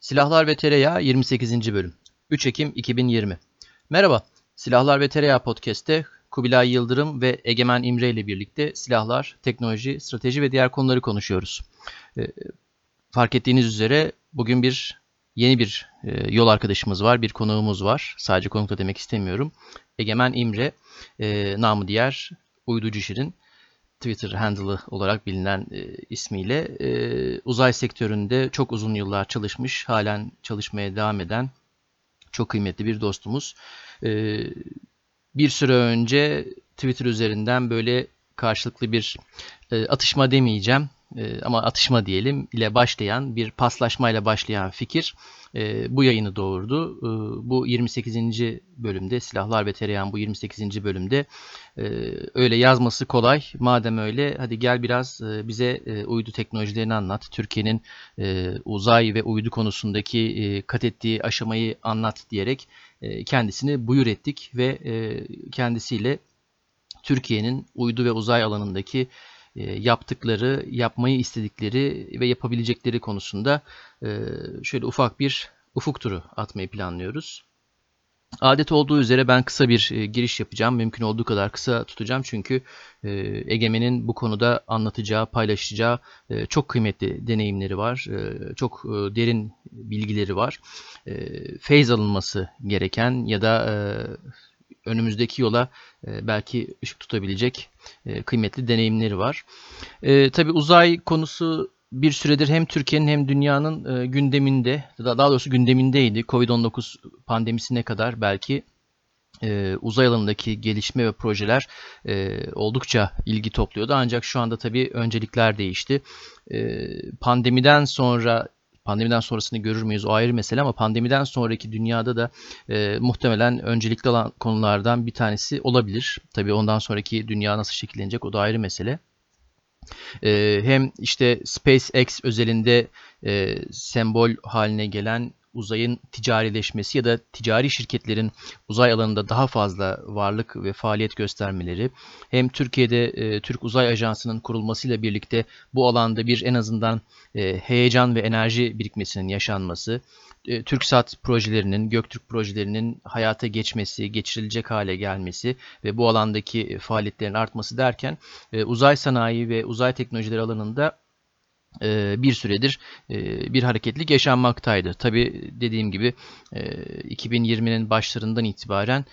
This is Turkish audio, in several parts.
Silahlar ve Tereyağı 28. Bölüm 3 Ekim 2020. Merhaba, Silahlar ve Tereyağı Podcast'te Kubilay Yıldırım ve Egemen İmre ile birlikte silahlar, teknoloji, strateji ve diğer konuları konuşuyoruz. Fark ettiğiniz üzere bugün yeni bir yol arkadaşımız var, bir konuğumuz var. Sadece konuk da demek istemiyorum. Egemen İmre, namı diğer Uyducu Şirin, Twitter handle'ı olarak bilinen ismiyle uzay sektöründe çok uzun yıllar çalışmış, halen çalışmaya devam eden çok kıymetli bir dostumuz. Bir süre önce Twitter üzerinden böyle karşılıklı bir atışma demeyeceğim ama atışma diyelim ile başlayan, bir paslaşmayla başlayan fikir bu yayını doğurdu. Bu 28. bölümde, Silahlar ve Tereyağın bu 28. bölümde öyle yazması kolay. Madem öyle, hadi gel biraz bize uydu teknolojilerini anlat. Türkiye'nin uzay ve uydu konusundaki kat ettiği aşamayı anlat diyerek kendisini buyur ettik ve kendisiyle Türkiye'nin uydu ve uzay alanındaki yaptıkları, yapmayı istedikleri ve yapabilecekleri konusunda şöyle ufak bir ufuk turu atmayı planlıyoruz. Adet olduğu üzere ben kısa bir giriş yapacağım. Mümkün olduğu kadar kısa tutacağım. Çünkü Egemen'in bu konuda anlatacağı, paylaşacağı çok kıymetli deneyimleri var. Çok derin bilgileri var. Feyz alınması gereken ya da önümüzdeki yola belki ışık tutabilecek kıymetli deneyimleri var. Tabii uzay konusu bir süredir hem Türkiye'nin hem dünyanın gündeminde, daha doğrusu gündemindeydi. Covid-19 pandemisine kadar belki uzay alanındaki gelişme ve projeler oldukça ilgi topluyordu. Ancak şu anda tabii öncelikler değişti. Pandemiden sonrasını görür müyüz, o ayrı mesele, ama pandemiden sonraki dünyada da muhtemelen öncelikli olan konulardan bir tanesi olabilir. Tabii ondan sonraki dünya nasıl şekillenecek, o da ayrı mesele. Hem işte SpaceX özelinde sembol haline gelen uzayın ticarileşmesi ya da ticari şirketlerin uzay alanında daha fazla varlık ve faaliyet göstermeleri, hem Türkiye'de Türk Uzay Ajansı'nın kurulmasıyla birlikte bu alanda bir en azından heyecan ve enerji birikmesinin yaşanması, TürkSAT projelerinin, Göktürk projelerinin hayata geçmesi, geçirilecek hale gelmesi ve bu alandaki faaliyetlerin artması derken uzay sanayi ve uzay teknolojileri alanında bir süredir bir hareketlilik yaşanmaktaydı. Tabii dediğim gibi 2020'nin başlarından itibaren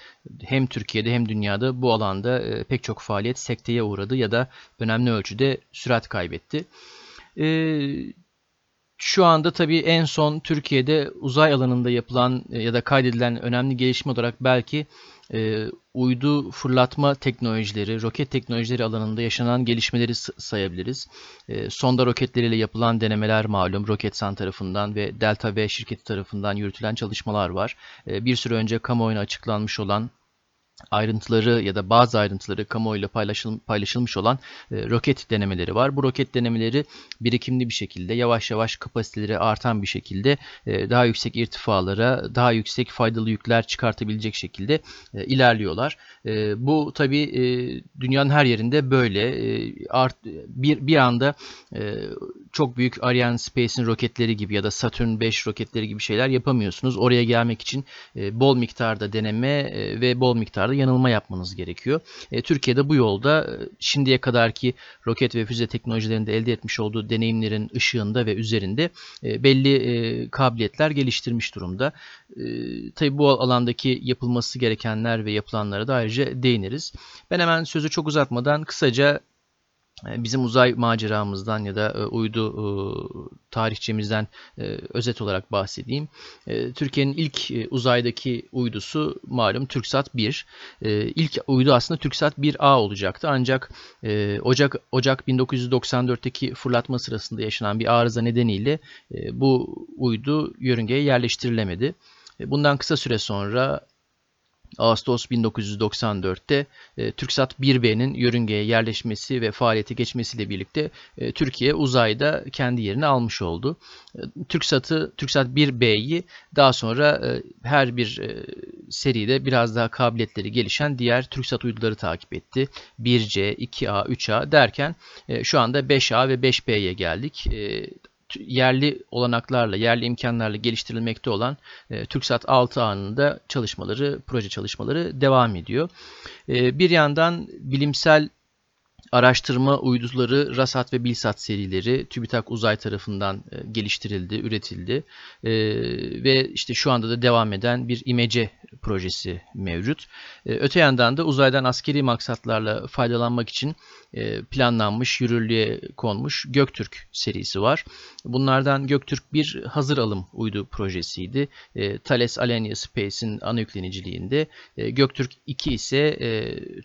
hem Türkiye'de hem dünyada bu alanda pek çok faaliyet sekteye uğradı ya da önemli ölçüde sürat kaybetti. Şu anda tabii en son Türkiye'de uzay alanında yapılan ya da kaydedilen önemli gelişme olarak belki uydu fırlatma teknolojileri, roket teknolojileri alanında yaşanan gelişmeleri sayabiliriz. Sonda roketleriyle yapılan denemeler malum, Roketsan tarafından ve Delta V şirketi tarafından yürütülen çalışmalar var. Bir süre önce kamuoyuna açıklanmış olan ayrıntıları ya da bazı ayrıntıları kamuoyuyla paylaşılmış olan roket denemeleri var. Bu roket denemeleri birikimli bir şekilde, yavaş yavaş kapasiteleri artan bir şekilde daha yüksek irtifalara, daha yüksek faydalı yükler çıkartabilecek şekilde ilerliyorlar. Bu tabii dünyanın her yerinde böyle. Bir anda çok büyük Ariane Space'in roketleri gibi ya da Saturn V roketleri gibi şeyler yapamıyorsunuz. Oraya gelmek için bol miktarda deneme ve bol miktarda yanılma yapmanız gerekiyor. Türkiye'de bu yolda şimdiye kadarki roket ve füze teknolojilerinde elde etmiş olduğu deneyimlerin ışığında ve üzerinde belli kabiliyetler geliştirmiş durumda. Tabii bu alandaki yapılması gerekenler ve yapılanlara da ayrıca değiniriz. Ben hemen sözü çok uzatmadan kısaca bizim uzay maceramızdan ya da uydu tarihçemizden özet olarak bahsedeyim. Türkiye'nin ilk uzaydaki uydusu malum TürkSat 1. İlk uydu aslında TürkSat 1A olacaktı. Ancak Ocak 1994'teki fırlatma sırasında yaşanan bir arıza nedeniyle bu uydu yörüngeye yerleştirilemedi. Bundan kısa süre sonra Ağustos 1994'te TürkSat 1B'nin yörüngeye yerleşmesi ve faaliyete geçmesiyle birlikte Türkiye uzayda kendi yerini almış oldu. TürkSat 1B'yi daha sonra her bir seride biraz daha kabiliyetleri gelişen diğer TürkSat uyduları takip etti. 1C, 2A, 3A derken şu anda 5A ve 5B'ye geldik. yerli olanaklarla, yerli imkanlarla geliştirilmekte olan TürkSAT 6 ağında çalışmaları, proje çalışmaları devam ediyor. Bir yandan bilimsel araştırma uyduları RASAT ve BİLSAT serileri TÜBİTAK Uzay tarafından geliştirildi, üretildi ve işte şu anda da devam eden bir İMECE projesi mevcut. Öte yandan da uzaydan askeri maksatlarla faydalanmak için planlanmış, yürürlüğe konmuş Göktürk serisi var. Bunlardan Göktürk bir hazır alım uydu projesiydi. Thales Alenia Space'in ana yükleniciliğinde. Göktürk 2 ise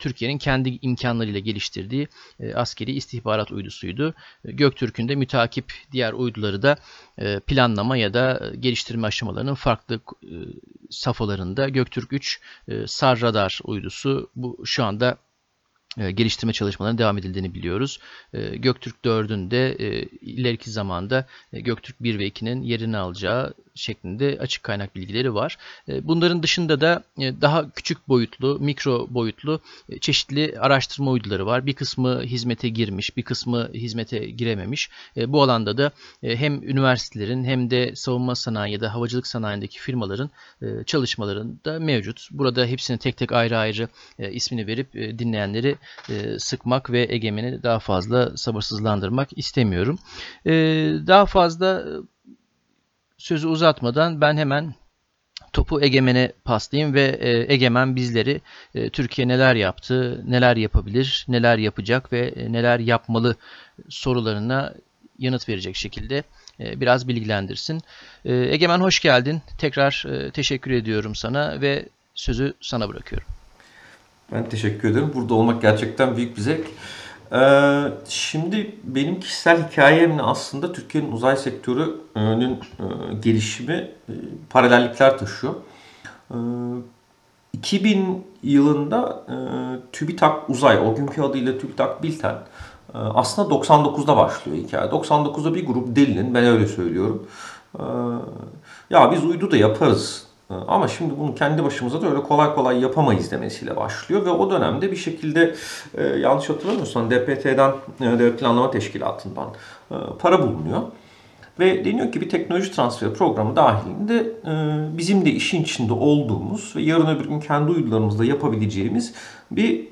Türkiye'nin kendi imkanlarıyla geliştirdiği askeri istihbarat uydusuydu. Göktürk'ün de mütakip diğer uyduları da planlama ya da geliştirme aşamalarının farklı safhalarında. Göktürk 3 SAR radar uydusu bu şu anda geliştirme çalışmalarına devam edildiğini biliyoruz. Göktürk 4'ün de ileriki zamanda Göktürk 1 ve 2'nin yerini alacağı şeklinde açık kaynak bilgileri var. Bunların dışında da daha küçük boyutlu, mikro boyutlu çeşitli araştırma uyduları var. Bir kısmı hizmete girmiş, bir kısmı hizmete girememiş. Bu alanda da hem üniversitelerin hem de savunma sanayi ya da havacılık sanayindeki firmaların çalışmalarında mevcut. Burada hepsini tek tek ayrı ayrı ismini verip dinleyenleri sıkmak ve Egemen'i daha fazla sabırsızlandırmak istemiyorum. Daha fazla sözü uzatmadan ben hemen topu Egemen'e paslayayım ve Egemen bizleri Türkiye neler yaptı, neler yapabilir, neler yapacak ve neler yapmalı sorularına yanıt verecek şekilde biraz bilgilendirsin. Egemen hoş geldin. Tekrar teşekkür ediyorum sana ve sözü sana bırakıyorum. Ben teşekkür ederim. Burada olmak gerçekten büyük bir zevk. Şimdi benim kişisel hikayemle aslında Türkiye'nin uzay sektörünün gelişimi paralellikler taşıyor. 2000 yılında TÜBİTAK Uzay, o günkü adıyla TÜBİTAK BİLTEN aslında 99'da başlıyor hikaye. 99'da bir grup delinin, ben öyle söylüyorum, ya biz uydu da yaparız ama şimdi bunu kendi başımıza da öyle kolay kolay yapamayız demesiyle başlıyor ve o dönemde bir şekilde yanlış hatırlamıyorsam DPT'den, Devlet Planlama Teşkilatı'ndan para bulunuyor. Ve deniyor ki bir teknoloji transferi programı dahilinde bizim de işin içinde olduğumuz ve yarın öbür gün kendi uydularımızla yapabileceğimiz bir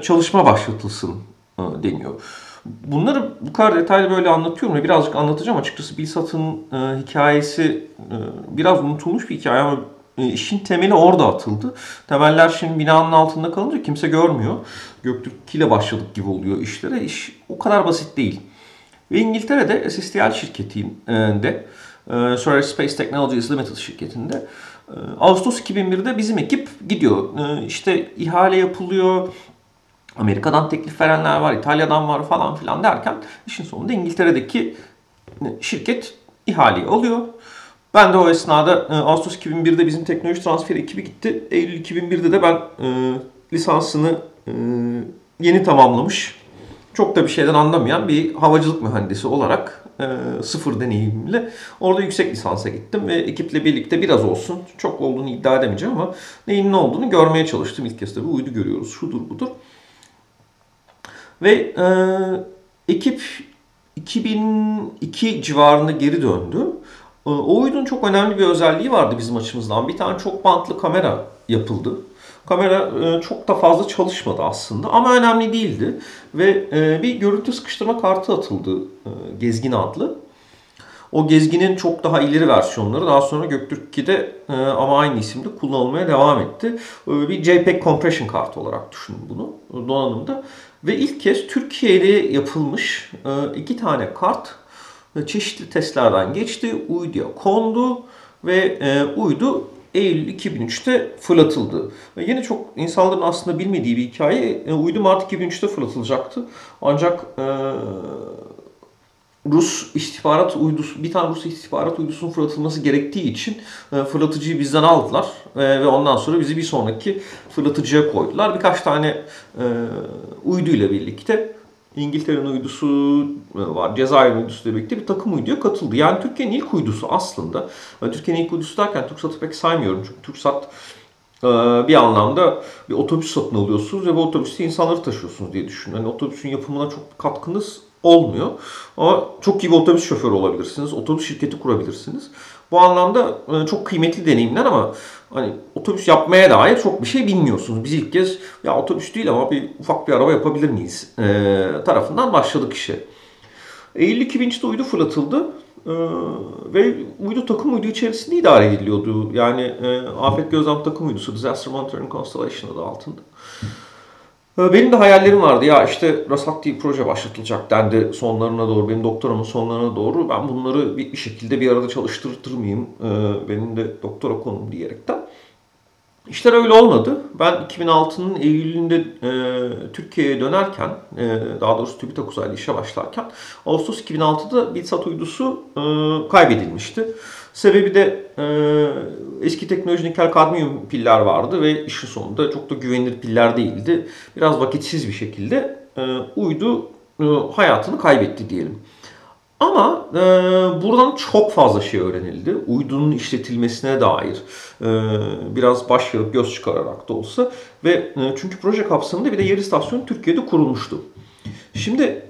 çalışma başlatılsın deniyor. Bunları bu kadar detaylı böyle anlatıyorum ve birazcık anlatacağım açıkçası. BİLSAT'ın hikayesi biraz unutulmuş bir hikaye ama işin temeli orada atıldı. Temeller şimdi binanın altında kalınca kimse görmüyor. Göktürk 2 ile başladık gibi oluyor işlere. İş o kadar basit değil. Ve İngiltere'de SSTL şirketinde, Surrey Space Technologies Limited şirketinde Ağustos 2001'de bizim ekip gidiyor. İşte ihale yapılıyor. Amerika'dan teklif verenler var, İtalya'dan var falan filan derken işin sonunda İngiltere'deki şirket ihaleyi alıyor. Ben de o esnada Ağustos 2001'de bizim teknoloji transferi ekibi gitti. Eylül 2001'de de ben lisansını yeni tamamlamış, çok da bir şeyden anlamayan bir havacılık mühendisi olarak sıfır deneyimle orada yüksek lisansa gittim ve ekiple birlikte biraz olsun, çok olduğunu iddia edemeyeceğim ama neyin ne olduğunu görmeye çalıştım. İlk kez tabii uydu görüyoruz, şudur budur. Ve ekip 2002 civarında geri döndü. O uydunun çok önemli bir özelliği vardı bizim açımızdan. Bir tane çok bantlı kamera yapıldı. Kamera çok da fazla çalışmadı aslında ama önemli değildi. Ve bir görüntü sıkıştırma kartı atıldı Gezgin adlı. O Gezgin'in çok daha ileri versiyonları daha sonra Göktürk 2'de ama aynı isimde kullanılmaya devam etti. Bir JPEG compression kartı olarak düşünün bunu donanımda. Ve ilk kez Türkiye'de yapılmış 2 tane kart çeşitli testlerden geçti, uyduya kondu ve uydu Eylül 2003'te fırlatıldı. Yine çok insanların aslında bilmediği bir hikaye, uydu Mart 2003'te fırlatılacaktı. Ancak Rus istihbarat uydusu, bir tane Rus istihbarat uydusunun fırlatılması gerektiği için fırlatıcıyı bizden aldılar ve ondan sonra bizi bir sonraki fırlatıcıya koydular. Birkaç tane uyduyla birlikte İngiltere'nin uydusu var, Cezayir'in uydusuyla birlikte bir takım uyduya katıldı. Yani Türkiye'nin ilk uydusu aslında. Türkiye'nin ilk uydusu derken TürkSAT'ı pek saymıyorum çünkü TürkSAT bir anlamda bir otobüs satın alıyorsunuz ve bu otobüste insanları taşıyorsunuz diye düşünün. Yani otobüsün yapımına çok katkınız olmuyor. Ama çok iyi bir otobüs şoförü olabilirsiniz. Otobüs şirketi kurabilirsiniz. Bu anlamda çok kıymetli deneyimler ama hani otobüs yapmaya dair çok bir şey bilmiyorsunuz. Biz ilk kez ya otobüs değil ama bir ufak bir araba yapabilir miyiz tarafından başladık işe. Eylül 2000'de uydu fırlatıldı ve uydu takım uydu içerisinde idare ediliyordu. Yani afet gözlem takım uydusu Disaster Monitoring Constellation adı altında. Benim de hayallerim vardı. Ya işte RASAT diye proje başlatılacak dendi sonlarına doğru. Benim doktoramın sonlarına doğru. Ben bunları bir şekilde bir arada çalıştırtır mıyım? Benim de doktora konum diyerekten. İşler öyle olmadı. Ben 2006'nın Eylül'ünde Türkiye'ye dönerken, daha doğrusu TÜBİTAK Uzay'da işe başlarken Ağustos 2006'da BİLSAT uydusu kaybedilmişti. Sebebi de eski teknoloji nikel kadmiyum piller vardı ve işin sonunda çok da güvenilir piller değildi. Biraz vakitsiz bir şekilde uydu hayatını kaybetti diyelim. Ama buradan çok fazla şey öğrenildi. Uydunun işletilmesine dair biraz baş yarıp göz çıkararak da olsa. Ve çünkü proje kapsamında bir de yer istasyonu Türkiye'de kurulmuştu. Şimdi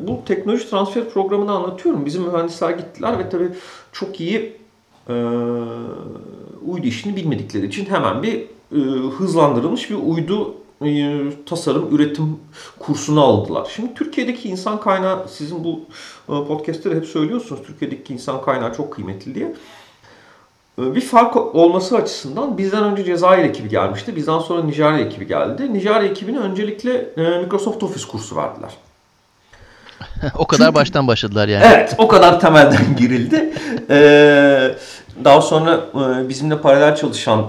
bu teknoloji transfer programını anlatıyorum. Bizim mühendisler gittiler ve tabii çok iyi uydu işini bilmedikleri için hemen bir hızlandırılmış bir uydu tasarım, üretim kursunu aldılar. Şimdi Türkiye'deki insan kaynağı, sizin bu podcast'te hep söylüyorsunuz, Türkiye'deki insan kaynağı çok kıymetli diye. Bir fark olması açısından bizden önce Cezayir ekibi gelmişti. Bizden sonra Nijerya ekibi geldi. Nijerya ekibine öncelikle Microsoft Office kursu verdiler. O kadar çünkü baştan başladılar yani. Evet, o kadar temelden girildi. Daha sonra bizimle paralel çalışan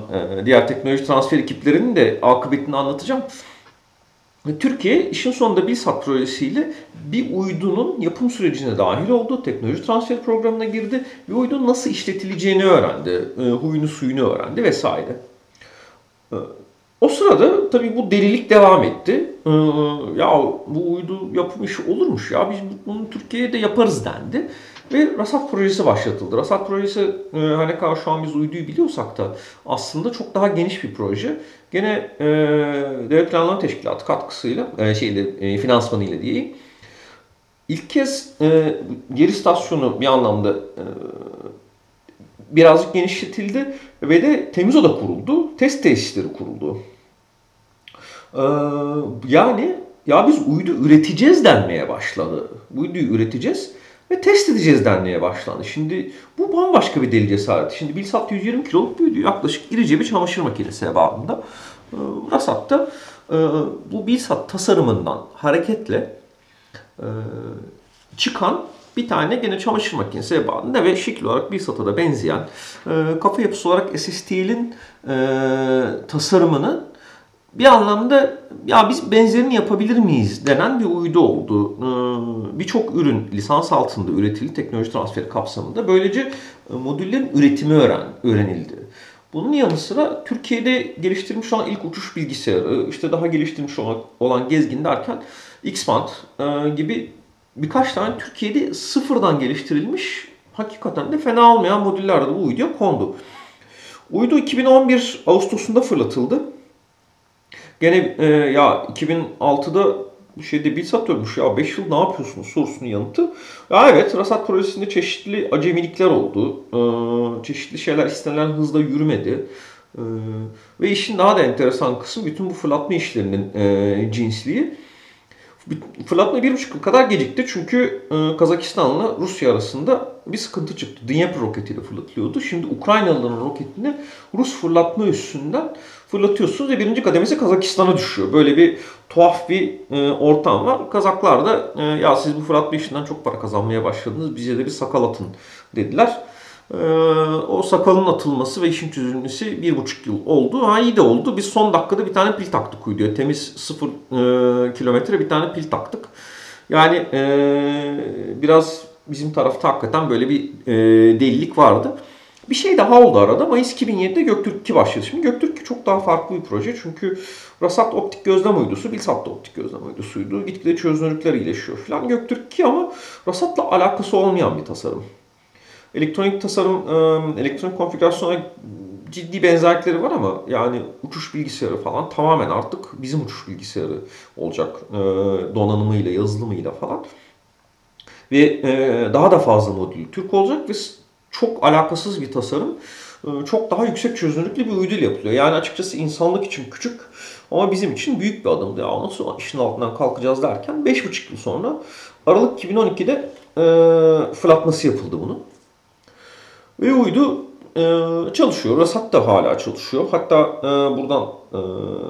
diğer teknoloji transfer ekiplerinin de akıbetini anlatacağım. Türkiye işin sonunda BİLSAT projesiyle bir uydunun yapım sürecine dahil oldu. Teknoloji transfer programına girdi. Bir uydunun nasıl işletileceğini öğrendi. Huyunu suyunu öğrendi vesaire. O sırada tabii bu delilik devam etti. Ya bu uydu yapım işi olurmuş ya, biz bunu Türkiye'de yaparız dendi. Ve RASAT projesi başlatıldı. RASAT projesi hani kadar şu an biz uyduyu biliyorsak da aslında çok daha geniş bir proje. Gene Devlet Planlama Teşkilatı katkısıyla, finansmanıyla diyeyim. İlk kez yer istasyonu bir anlamda birazcık genişletildi ve de temiz oda kuruldu. Test tesisleri kuruldu. Yani ya biz uydu üreteceğiz denmeye başladı. Uyduyu üreteceğiz ve test edeceğiz denmeye başlandı. Şimdi bu bambaşka bir deli cesareti. Şimdi BİLSAT 120 kiloluk büyüdü. Yaklaşık irice bir çamaşır makinesi ebatında. RASAT'ta bu BİLSAT tasarımından hareketle çıkan bir tane gene çamaşır makinesi ebatında ve şekil olarak BİLSAT'a da benzeyen kafa yapısı olarak SSTL'in tasarımının bir anlamda ya biz benzerini yapabilir miyiz denen bir uydu oldu. Birçok ürün lisans altında üretili teknoloji transferi kapsamında. Böylece modüllerin üretimi öğrenildi. Bunun yanı sıra Türkiye'de geliştirilmiş olan ilk uçuş bilgisayarı, işte daha geliştirilmiş olan Gezgin derken X-Band gibi birkaç tane Türkiye'de sıfırdan geliştirilmiş, hakikaten de fena olmayan modüller de bu uyduya kondu. Uydu 2011 Ağustos'unda fırlatıldı. Gene ya 2006'da BİLSAT ölmüş ya 5 yıl ne yapıyorsunuz sorusunun yanıtı. Ya evet, RASAT projesinde çeşitli acemilikler oldu. Çeşitli şeyler istenilen hızla yürümedi. Ve işin daha da enteresan kısmı bütün bu fırlatma işlerinin cinsliği. Fırlatma 1,5 yıl kadar gecikti çünkü Kazakistan'la Rusya arasında bir sıkıntı çıktı. Dnepro roketiyle fırlatılıyordu. Şimdi Ukraynalıların roketini Rus fırlatma üssünden fırlatıyorsunuz ve birinci kademesi Kazakistan'a düşüyor. Böyle bir tuhaf bir ortam var. Kazaklar da ya siz bu fırlatma işinden çok para kazanmaya başladınız, bize de bir sakal atın dediler. O sakalın atılması ve işin çözülmesi 1,5 yıl oldu. Ha iyi de oldu. Biz son dakikada bir tane pil taktık uyduya. Temiz 0 kilometre bir tane pil taktık. Yani biraz bizim tarafta hakikaten böyle bir delilik vardı. Bir şey daha oldu arada. Mayıs 2007'de Göktürk 2 başladı. Şimdi Göktürk 2 çok daha farklı bir proje. Çünkü RASAT optik gözlem uydusu, BİLSAT da optik gözlem uydusuydu. Gitgide çözünürlükler iyileşiyor falan. Göktürk 2 ama RASAT'la alakası olmayan bir tasarım. Elektronik konfigürasyona ciddi benzerlikleri var ama yani uçuş bilgisayarı falan tamamen artık bizim uçuş bilgisayarı olacak. Donanımıyla, yazılımıyla falan. Ve daha da fazla modülü Türk olacak ve çok alakasız bir tasarım. Çok daha yüksek çözünürlüklü bir uyduyla yapılıyor. Yani açıkçası insanlık için küçük ama bizim için büyük bir adımdı. Ya nasıl işin altından kalkacağız derken 5,5 yıl sonra Aralık 2012'de fırlatması yapıldı bunun. Ve uydu çalışıyor. RASAT da hala çalışıyor. Hatta buradan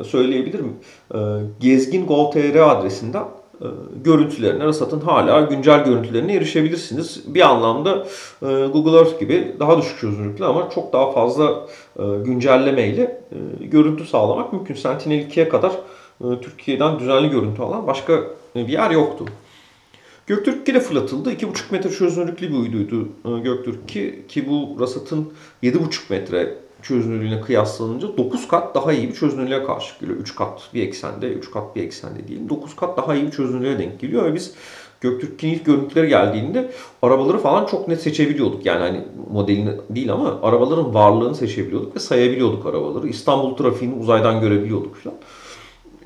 söyleyebilirim. Gezgin.gov.tr adresinden görüntülerine, RASAT'ın hala güncel görüntülerine erişebilirsiniz. Bir anlamda Google Earth gibi daha düşük çözünürlüklü ama çok daha fazla güncellemeyle görüntü sağlamak mümkün. Sentinel-2'ye kadar Türkiye'den düzenli görüntü alan başka bir yer yoktu. Göktürk 2 de fırlatıldı. 2,5 metre çözünürlüklü bir uyduydu Göktürk 2 ki bu RASAT'ın 7,5 metre çözünürlüğüne kıyaslanınca 9 kat daha iyi bir çözünürlüğe karşı geliyor. 3 kat bir eksende, 3 kat bir eksende diyelim. 9 kat daha iyi bir çözünürlüğe denk geliyor ve biz Göktürk'ün ilk görüntüleri geldiğinde arabaları falan çok net seçebiliyorduk. Yani hani modelini değil ama arabaların varlığını seçebiliyorduk ve sayabiliyorduk arabaları. İstanbul trafiğini uzaydan görebiliyorduk falan.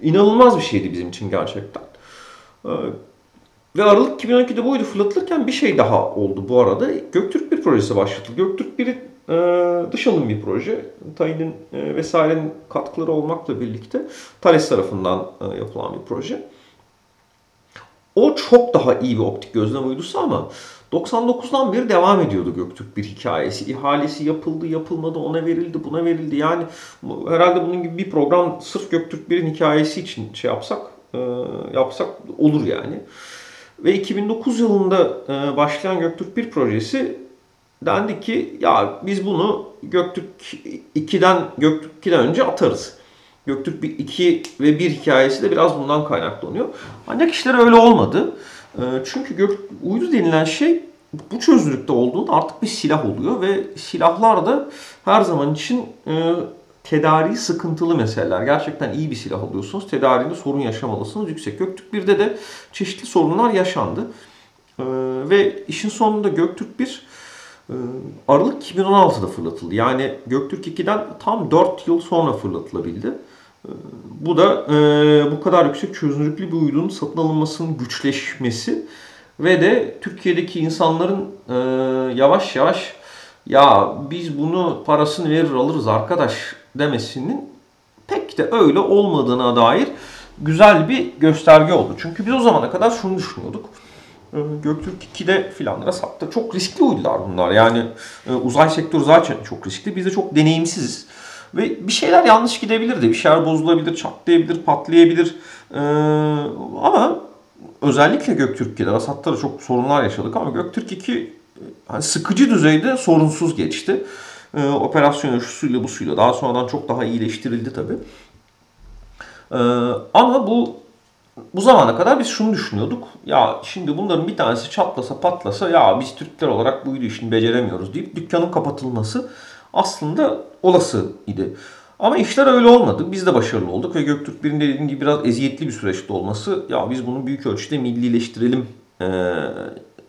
İnanılmaz bir şeydi bizim için gerçekten. Ve Aralık 2012'de bu uydu fırlatılırken bir şey daha oldu bu arada. Göktürk 1 projesi başlatıldı. Göktürk 1'i dış alım bir proje. TAİ'nin vesairenin katkıları olmakla birlikte Thales tarafından yapılan bir proje. O çok daha iyi bir optik gözlem uydusu ama 99'dan beri devam ediyordu Göktürk 1 hikayesi. İhalesi yapıldı, yapılmadı, ona verildi, buna verildi. Yani herhalde bunun gibi bir program sırf Göktürk 1'in hikayesi için şey yapsak olur yani. Ve 2009 yılında başlayan Göktürk 1 projesi dendi ki ya biz bunu Göktürk 2'den önce atarız. Göktürk 2 ve 1 hikayesi de biraz bundan kaynaklanıyor. Ancak işler öyle olmadı. Çünkü uydu denilen şey bu çözünürlükte olduğunda artık bir silah oluyor ve silahlar da her zaman için tedariği sıkıntılı meseleler. Gerçekten iyi bir silah alıyorsunuz. Tedariğinde sorun yaşamalısınız. Yüksek. Göktürk 1'de de çeşitli sorunlar yaşandı. Ve işin sonunda Göktürk 1 Aralık 2016'da fırlatıldı. Yani Göktürk 2'den tam 4 yıl sonra fırlatılabildi. Bu da bu kadar yüksek çözünürlüklü bir uydunun satın alınmasının güçleşmesi ve de Türkiye'deki insanların yavaş yavaş ya biz bunu parasını verir alırız arkadaş demesinin pek de öyle olmadığına dair güzel bir gösterge oldu. Çünkü biz o zamana kadar şunu düşünüyorduk. Göktürk 2'de filan RASAT'ta çok riskli uydular bunlar. Yani uzay sektörü zaten çok riskli. Biz de çok deneyimsiziz. Ve bir şeyler yanlış gidebilirdi. Bir şeyler bozulabilir, çatlayabilir, patlayabilir. Ama özellikle Göktürk 2'de RASAT'ta da çok sorunlar yaşadık. Ama Göktürk 2 sıkıcı düzeyde sorunsuz geçti. Operasyon şusuyla busuyla daha sonradan çok daha iyileştirildi tabii. Ama bu zamana kadar biz şunu düşünüyorduk. Ya şimdi bunların bir tanesi çatlasa patlasa ya biz Türkler olarak bu işini beceremiyoruz deyip dükkanın kapatılması aslında olası idi. Ama işler öyle olmadı. Biz de başarılı olduk ve Göktürk 1'in dediğim gibi biraz eziyetli bir süreçte olması ya biz bunu büyük ölçüde millileştirelim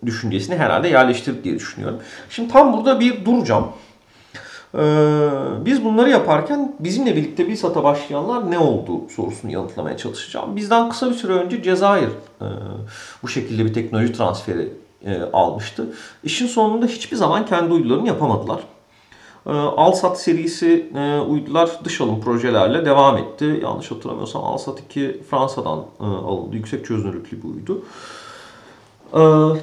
düşüncesini herhalde yerleştirdik diye düşünüyorum. Şimdi tam burada bir duracağım. Biz bunları yaparken bizimle birlikte BİLSAT'a başlayanlar ne oldu sorusunu yanıtlamaya çalışacağım. Bizden kısa bir süre önce Cezayir bu şekilde bir teknoloji transferi almıştı. İşin sonunda hiçbir zaman kendi uydularını yapamadılar. ALSAT serisi uydular dış alım projelerle devam etti. Yanlış hatırlamıyorsam ALSAT 2 Fransa'dan alındı. Yüksek çözünürlüklü bir uydu.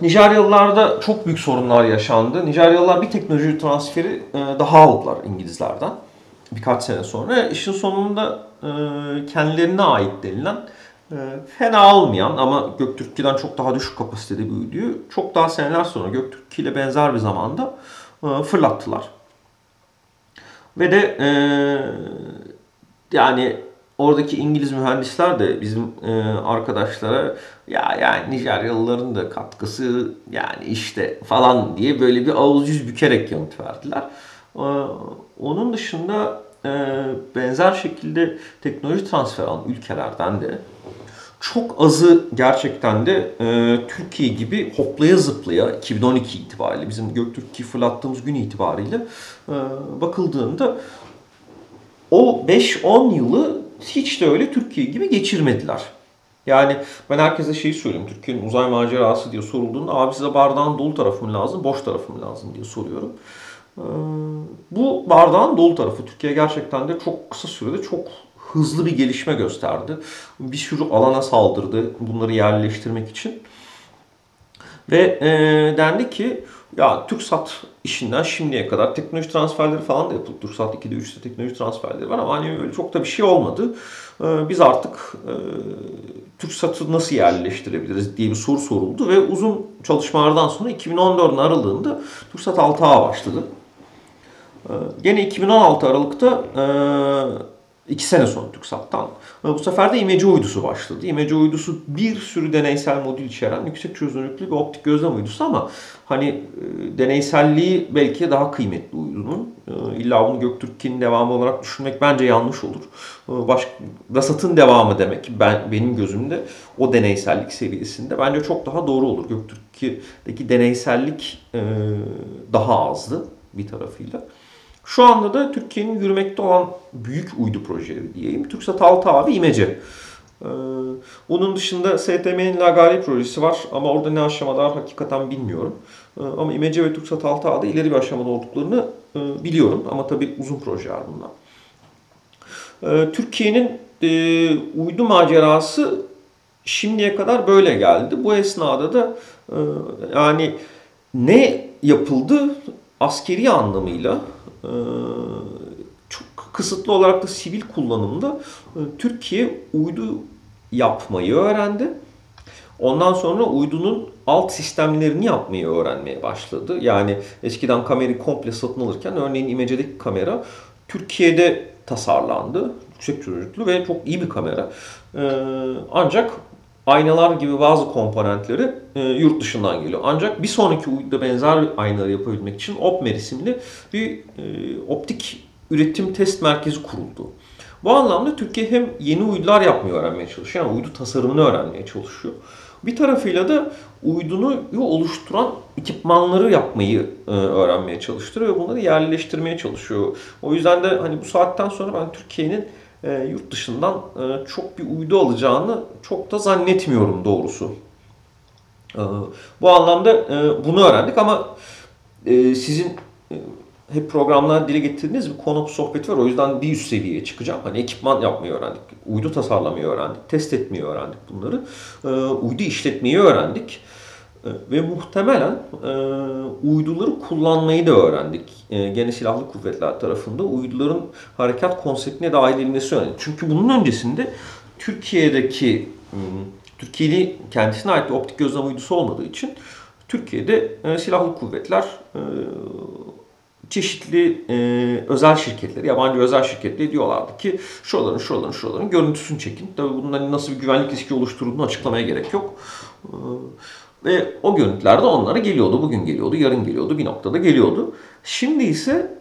Nijeryalılarda çok büyük sorunlar yaşandı. Nijeryalılar bir teknoloji transferi daha aldılar İngilizlerden birkaç sene sonra. İşin sonunda kendilerine ait denilen fena olmayan ama Göktürk 2'den çok daha düşük kapasitede bir uyduyu çok daha seneler sonra Göktürk 2 ile benzer bir zamanda fırlattılar. Ve de yani oradaki İngiliz mühendisler de bizim arkadaşlara ya yani Nijeryalıların da katkısı yani işte falan diye böyle bir ağız yüz bükerek yanıt verdiler. Onun dışında benzer şekilde teknoloji transfer alan ülkelerden de çok azı gerçekten de Türkiye gibi hoplaya zıplaya 2012 itibariyle bizim Göktürk'ü fırlattığımız gün itibariyle bakıldığında o 5-10 yılı hiç de öyle Türkiye gibi geçirmediler. Yani ben herkese şeyi söylüyorum. Türkiye'nin uzay macerası diye sorulduğunda abi size bardağın dolu tarafı mı lazım, boş tarafı mı lazım diye soruyorum. Bu bardağın dolu tarafı. Türkiye gerçekten de çok kısa sürede çok hızlı bir gelişme gösterdi. Bir sürü alana saldırdı bunları yerleştirmek için. Ve dendi ki ya TürkSat işinden şimdiye kadar teknoloji transferleri falan da yapıldı. TürkSat 2'de 3'te teknoloji transferleri var ama hani öyle çok da bir şey olmadı. Biz artık TürkSat'ı nasıl yerleştirebiliriz diye bir soru soruldu ve uzun çalışmalardan sonra 2014'ün aralığında TürkSat 6A başladı. Gene 2016 Aralık'ta 2 sene sonra TürkSat'tan bu sefer de İMECE uydusu başladı. İMECE uydusu bir sürü deneysel modül içeren yüksek çözünürlüklü bir optik gözlem uydusu ama hani deneyselliği belki daha kıymetli uydunun. İlla bunu Göktürk'ün devamı olarak düşünmek bence yanlış olur. RASAT'ın devamı demek benim gözümde o deneysellik seviyesinde bence çok daha doğru olur. Göktürk'teki deneysellik daha azdı bir tarafıyla. Şu anda da Türkiye'nin yürümekte olan büyük uydu projeleri diyeyim. TürkSat 6A ve İMECE. Onun dışında STM'nin Lagali projesi var ama orada ne aşamadalar hakikaten bilmiyorum. Ama İMECE ve TürkSat 6A'da ileri bir aşamada olduklarını biliyorum. Ama tabii uzun projeler bunlar. Türkiye'nin uydu macerası şimdiye kadar böyle geldi. Bu esnada da yani ne yapıldı askeri anlamıyla... Çok kısıtlı olarak da sivil kullanımda Türkiye uydu yapmayı öğrendi. Ondan sonra uydunun alt sistemlerini yapmayı öğrenmeye başladı. Yani eskiden kamerayı komple satın alırken örneğin İmece'deki kamera Türkiye'de tasarlandı. Yüksek çözünürlüklü ve çok iyi bir kamera. Ancak aynalar gibi bazı komponentleri yurt dışından geliyor. Ancak bir sonraki uyduda benzer aynaları yapabilmek için OPMER isimli bir optik üretim test merkezi kuruldu. Bu anlamda Türkiye hem yeni uydular yapmayı öğrenmeye çalışıyor, yani uydu tasarımını öğrenmeye çalışıyor. Bir tarafıyla da uydunu oluşturan ekipmanları yapmayı öğrenmeye çalıştırıyor ve bunları yerleştirmeye çalışıyor. O yüzden de hani bu saatten sonra ben Türkiye'nin yurt dışından çok bir uydu alacağını çok da zannetmiyorum doğrusu. Bu anlamda bunu öğrendik ama sizin hep programlarda dile getirdiğiniz bir konu sohbeti var. O yüzden bir üst seviyeye çıkacağım. Hani ekipman yapmayı öğrendik, uydu tasarlamayı öğrendik, test etmeyi öğrendik bunları. Uydu işletmeyi öğrendik. Ve muhtemelen uyduları kullanmayı da öğrendik. Gene silahlı kuvvetler tarafında uyduların harekat konseptine dahil edilmesi önemli. Çünkü bunun öncesinde Türkiye'deki, Türkiye'li kendisine ait bir optik gözlem uydusu olmadığı için Türkiye'de silahlı kuvvetler çeşitli özel şirketleri, yabancı özel şirketleri diyorlardı ki şuraların görüntüsünü çekin. Tabii bundan nasıl bir güvenlik riski oluşturduğunu açıklamaya gerek yok. Ve o görüntüler de onlara geliyordu. Bugün geliyordu, yarın geliyordu, bir noktada geliyordu. Şimdi ise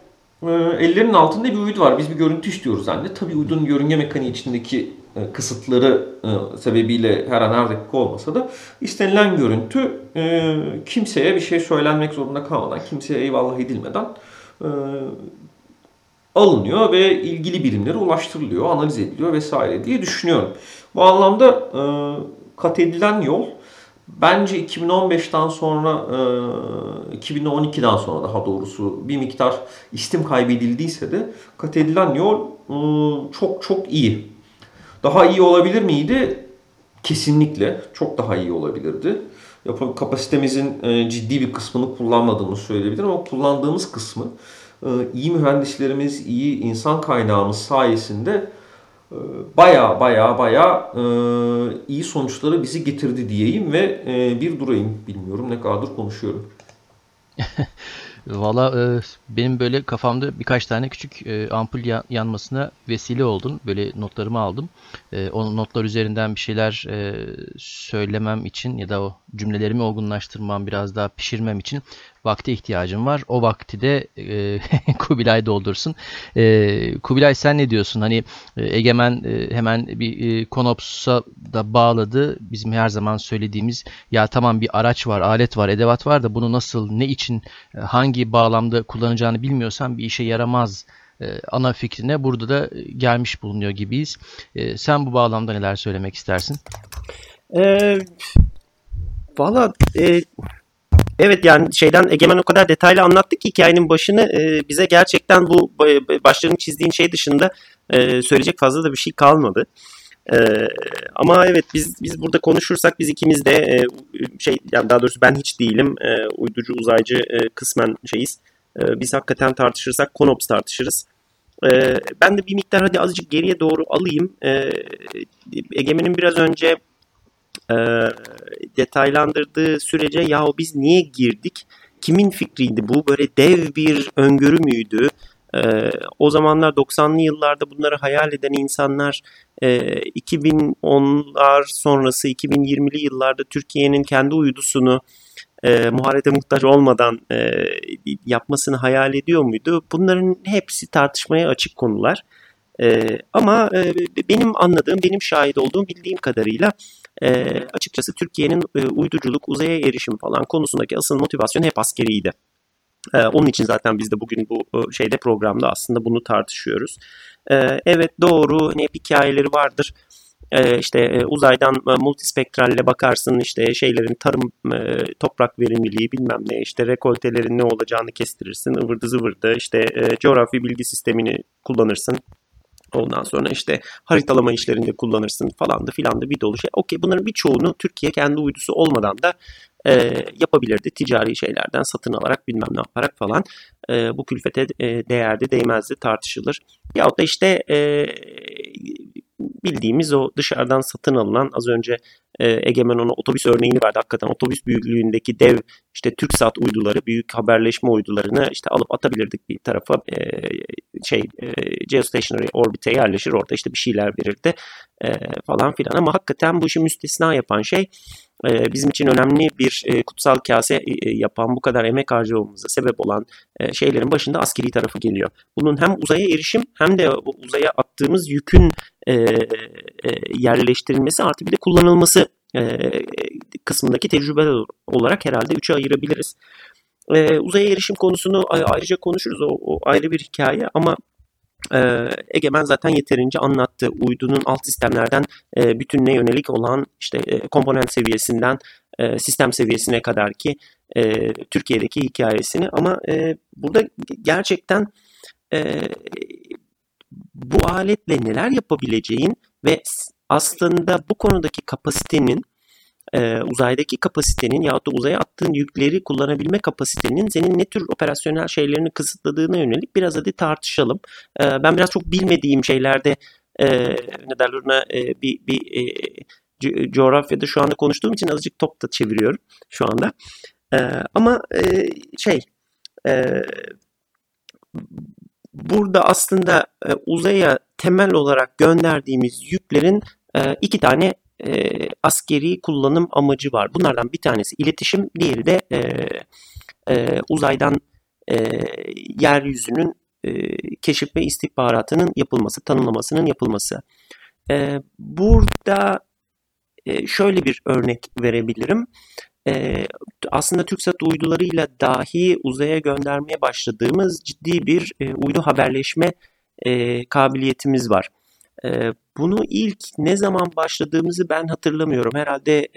ellerinin altında bir uydu var. Biz bir görüntü istiyoruz anne. Tabii uydunun yörünge mekaniği içindeki kısıtları sebebiyle her an her dakika olmasa da istenilen görüntü kimseye bir şey söylenmek zorunda kalmadan, kimseye eyvallah edilmeden alınıyor ve ilgili birimlere ulaştırılıyor, analiz ediliyor vesaire diye düşünüyorum. Bu anlamda kat edilen yol bence 2015'ten sonra, 2012'den sonra daha doğrusu bir miktar istim kaybedildiyse de kat edilen yol çok çok iyi. Daha iyi olabilir miydi? Kesinlikle çok daha iyi olabilirdi. Kapasitemizin ciddi bir kısmını kullanmadığımızı söyleyebilirim ama kullandığımız kısmı iyi mühendislerimiz, iyi insan kaynağımız sayesinde baya iyi sonuçları bizi getirdi diyeyim ve bir durayım. Bilmiyorum ne kadardır konuşuyorum. Valla benim böyle kafamda birkaç tane küçük ampul yanmasına vesile oldun. Böyle notlarımı aldım. O notlar üzerinden bir şeyler söylemem için ya da o cümlelerimi olgunlaştırmam, biraz daha pişirmem için vakte ihtiyacım var. O vakti de Kubilay doldursun. Kubilay sen ne diyorsun? Hani Egemen hemen bir Konops'a da bağladı. Bizim her zaman söylediğimiz ya tamam bir araç var, alet var, edevat var da bunu nasıl, ne için, hangi bağlamda kullanacağını bilmiyorsan bir işe yaramaz ana fikrine burada da gelmiş bulunuyor gibiyiz. Sen bu bağlamda neler söylemek istersin? Valla evet, yani şeyden Egemen o kadar detaylı anlattı ki hikayenin başını, bize gerçekten bu başlarını çizdiğin şey dışında söyleyecek fazla da bir şey kalmadı. Ama evet, biz burada konuşursak biz ikimiz de yani daha doğrusu ben hiç değilim, uyducu uzaycı kısmen şeyiz. Biz hakikaten tartışırsak konops tartışırız. Ben de bir miktar hadi azıcık geriye doğru alayım. Egemen'in biraz önce detaylandırdığı sürece yahu biz niye girdik? Kimin fikriydi bu? Böyle dev bir öngörü müydü? O zamanlar 90'lı yıllarda bunları hayal eden insanlar 2010'lar sonrası 2020'li yıllarda Türkiye'nin kendi uydusunu muharebe muhtaç olmadan yapmasını hayal ediyor muydu? Bunların hepsi tartışmaya açık konular. Ama benim anladığım, benim şahit olduğum, bildiğim kadarıyla açıkçası Türkiye'nin uyduculuk, uzaya erişim falan konusundaki asıl motivasyonu hep askeriydi. Onun için zaten biz de bugün bu şeyde, programda aslında bunu tartışıyoruz. Evet, doğru, hep hikayeleri vardır. İşte uzaydan multispektralle bakarsın, işte şeylerin tarım, toprak verimliliği bilmem ne, işte rekoltelerin ne olacağını kestirirsin, ıvırdı zıvırdı, işte coğrafi bilgi sistemini kullanırsın. Ondan sonra işte haritalama işlerinde kullanırsın falandı filandı bir dolu şey. Okey, bunların birçoğunu Türkiye kendi uydusu olmadan da yapabilirdi. Ticari şeylerden satın alarak bilmem ne yaparak falan. Bu külfete değerdi değmezdi tartışılır. Yahut da işte bildiğimiz o dışarıdan satın alınan, az önce Egemen ona otobüs örneğini verdi. Hakikaten otobüs büyüklüğündeki dev işte TürkSAT uyduları, büyük haberleşme uydularını işte alıp atabilirdik bir tarafa, geostationary orbit'e yerleşir, orada işte bir şeyler verirdi falan filan. Ama hakikaten bu işi müstesna yapan şey, bizim için önemli bir kutsal kase yapan, bu kadar emek harcamamıza sebep olan şeylerin başında askeri tarafı geliyor. Bunun hem uzaya erişim hem de uzaya attığımız yükün yerleştirilmesi artı bir de kullanılması kısmındaki tecrübeler olarak herhalde üçe ayırabiliriz. Uzaya erişim konusunu ayrıca konuşuruz, o ayrı bir hikaye ama Egemen zaten yeterince anlattı. Uydunun alt sistemlerden bütününe yönelik olan işte komponent seviyesinden sistem seviyesine kadar ki Türkiye'deki hikayesini. Ama burada gerçekten bu aletle neler yapabileceğin ve aslında bu konudaki kapasitenin, uzaydaki kapasitenin yahut da uzaya attığın yükleri kullanabilme kapasitenin senin ne tür operasyonel şeylerini kısıtladığına yönelik biraz hadi tartışalım. Ben biraz çok bilmediğim şeylerde ne derler ona, bir coğrafyada şu anda konuştuğum için azıcık top da çeviriyorum şu anda. Ama şey, burada aslında uzaya temel olarak gönderdiğimiz yüklerin iki tane askeri kullanım amacı var. Bunlardan bir tanesi iletişim, diğeri de uzaydan yeryüzünün keşif ve istihbaratının yapılması, tanımlamasının yapılması. Burada şöyle bir örnek verebilirim. Aslında TürkSat uydularıyla dahi uzaya göndermeye başladığımız ciddi bir uydu haberleşme kabiliyetimiz var. Bunu ilk ne zaman başladığımızı ben hatırlamıyorum. Herhalde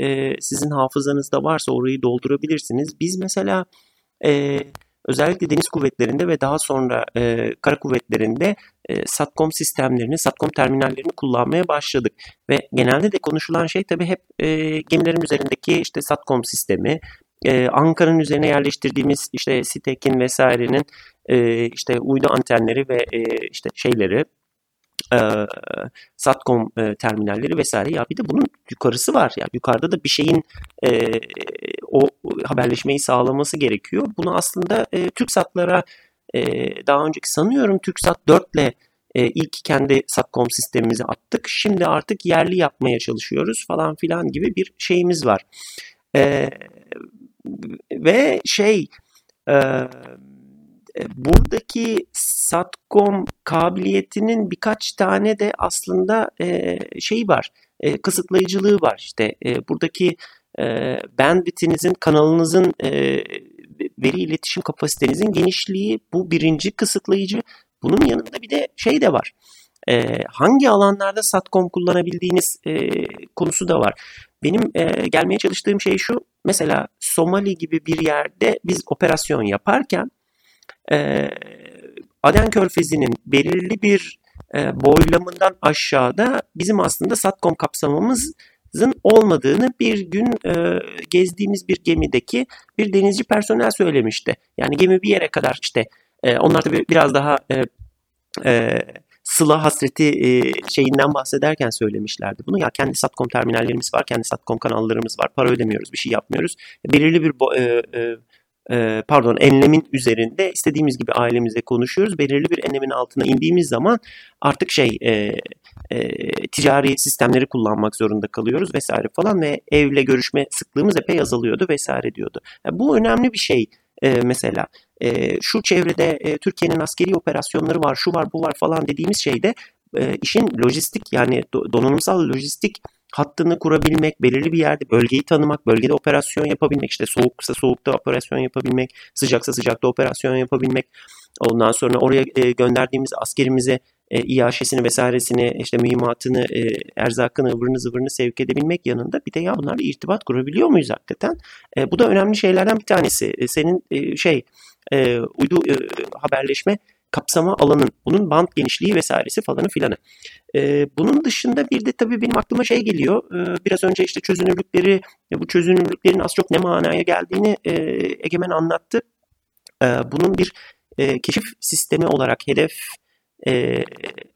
sizin hafızanızda varsa orayı doldurabilirsiniz. Biz mesela özellikle Deniz Kuvvetleri'nde ve daha sonra Kara Kuvvetleri'nde SATCOM sistemlerini, SATCOM terminallerini kullanmaya başladık. Ve genelde de konuşulan şey tabii hep gemilerin üzerindeki işte SATCOM sistemi, Ankara'nın üzerine yerleştirdiğimiz işte SİTEK'in vesairenin işte uydu antenleri ve işte şeyleri, SATCOM terminalleri vesaire. Ya bir de bunun yukarısı var. Yani yukarıda da bir şeyin o haberleşmeyi sağlaması gerekiyor. Bunu aslında TürkSat'lara daha önceki sanıyorum TürkSat 4 ile ilk kendi SATCOM sistemimizi attık. Şimdi artık yerli yapmaya çalışıyoruz falan filan gibi bir şeyimiz var. Ve şey, buradaki SATCOM kabiliyetinin birkaç tane de aslında şeyi var, kısıtlayıcılığı var. İşte buradaki bandwidth'inizin, kanalınızın, veri iletişim kapasitenizin genişliği bu birinci kısıtlayıcı. Bunun yanında bir de şey de var. Hangi alanlarda SATCOM kullanabildiğiniz konusu da var. Benim gelmeye çalıştığım şey şu. Mesela Somali gibi bir yerde biz operasyon yaparken Aden Körfezi'nin belirli bir boylamından aşağıda bizim aslında SATCOM kapsamımızın olmadığını bir gün gezdiğimiz bir gemideki bir denizci personel söylemişti. Yani gemi bir yere kadar işte onlar da biraz daha sıla hasreti şeyinden bahsederken söylemişlerdi bunu. Ya kendi SATCOM terminallerimiz var, kendi SATCOM kanallarımız var, para ödemiyoruz, bir şey yapmıyoruz. Belirli bir enlemin üzerinde istediğimiz gibi ailemize konuşuyoruz. Belirli bir enlemin altına indiğimiz zaman artık ticari sistemleri kullanmak zorunda kalıyoruz vesaire falan ve evle görüşme sıklığımız epey azalıyordu vesaire diyordu. Yani bu önemli bir şey. Mesela şu çevrede Türkiye'nin askeri operasyonları var, şu var, bu var falan dediğimiz şeyde işin lojistik yani donanımsal lojistik hattını kurabilmek, belirli bir yerde bölgeyi tanımak, bölgede operasyon yapabilmek, işte soğuksa soğukta operasyon yapabilmek, sıcaksa sıcakta operasyon yapabilmek, ondan sonra oraya gönderdiğimiz askerimize iaşesini vesairesini, işte mühimmatını, erzakını, ıvırını zıvırını sevk edebilmek yanında bir de ya bunlarla irtibat kurabiliyor muyuz hakikaten? Bu da önemli şeylerden bir tanesi. Senin uydu haberleşme kapsama alanın, bunun band genişliği vesairesi falanı filanı. Bunun dışında bir de tabii benim aklıma şey geliyor. Biraz önce işte çözünürlükleri, bu çözünürlüklerin az çok ne manaya geldiğini Egemen anlattı. Bunun bir keşif sistemi olarak hedef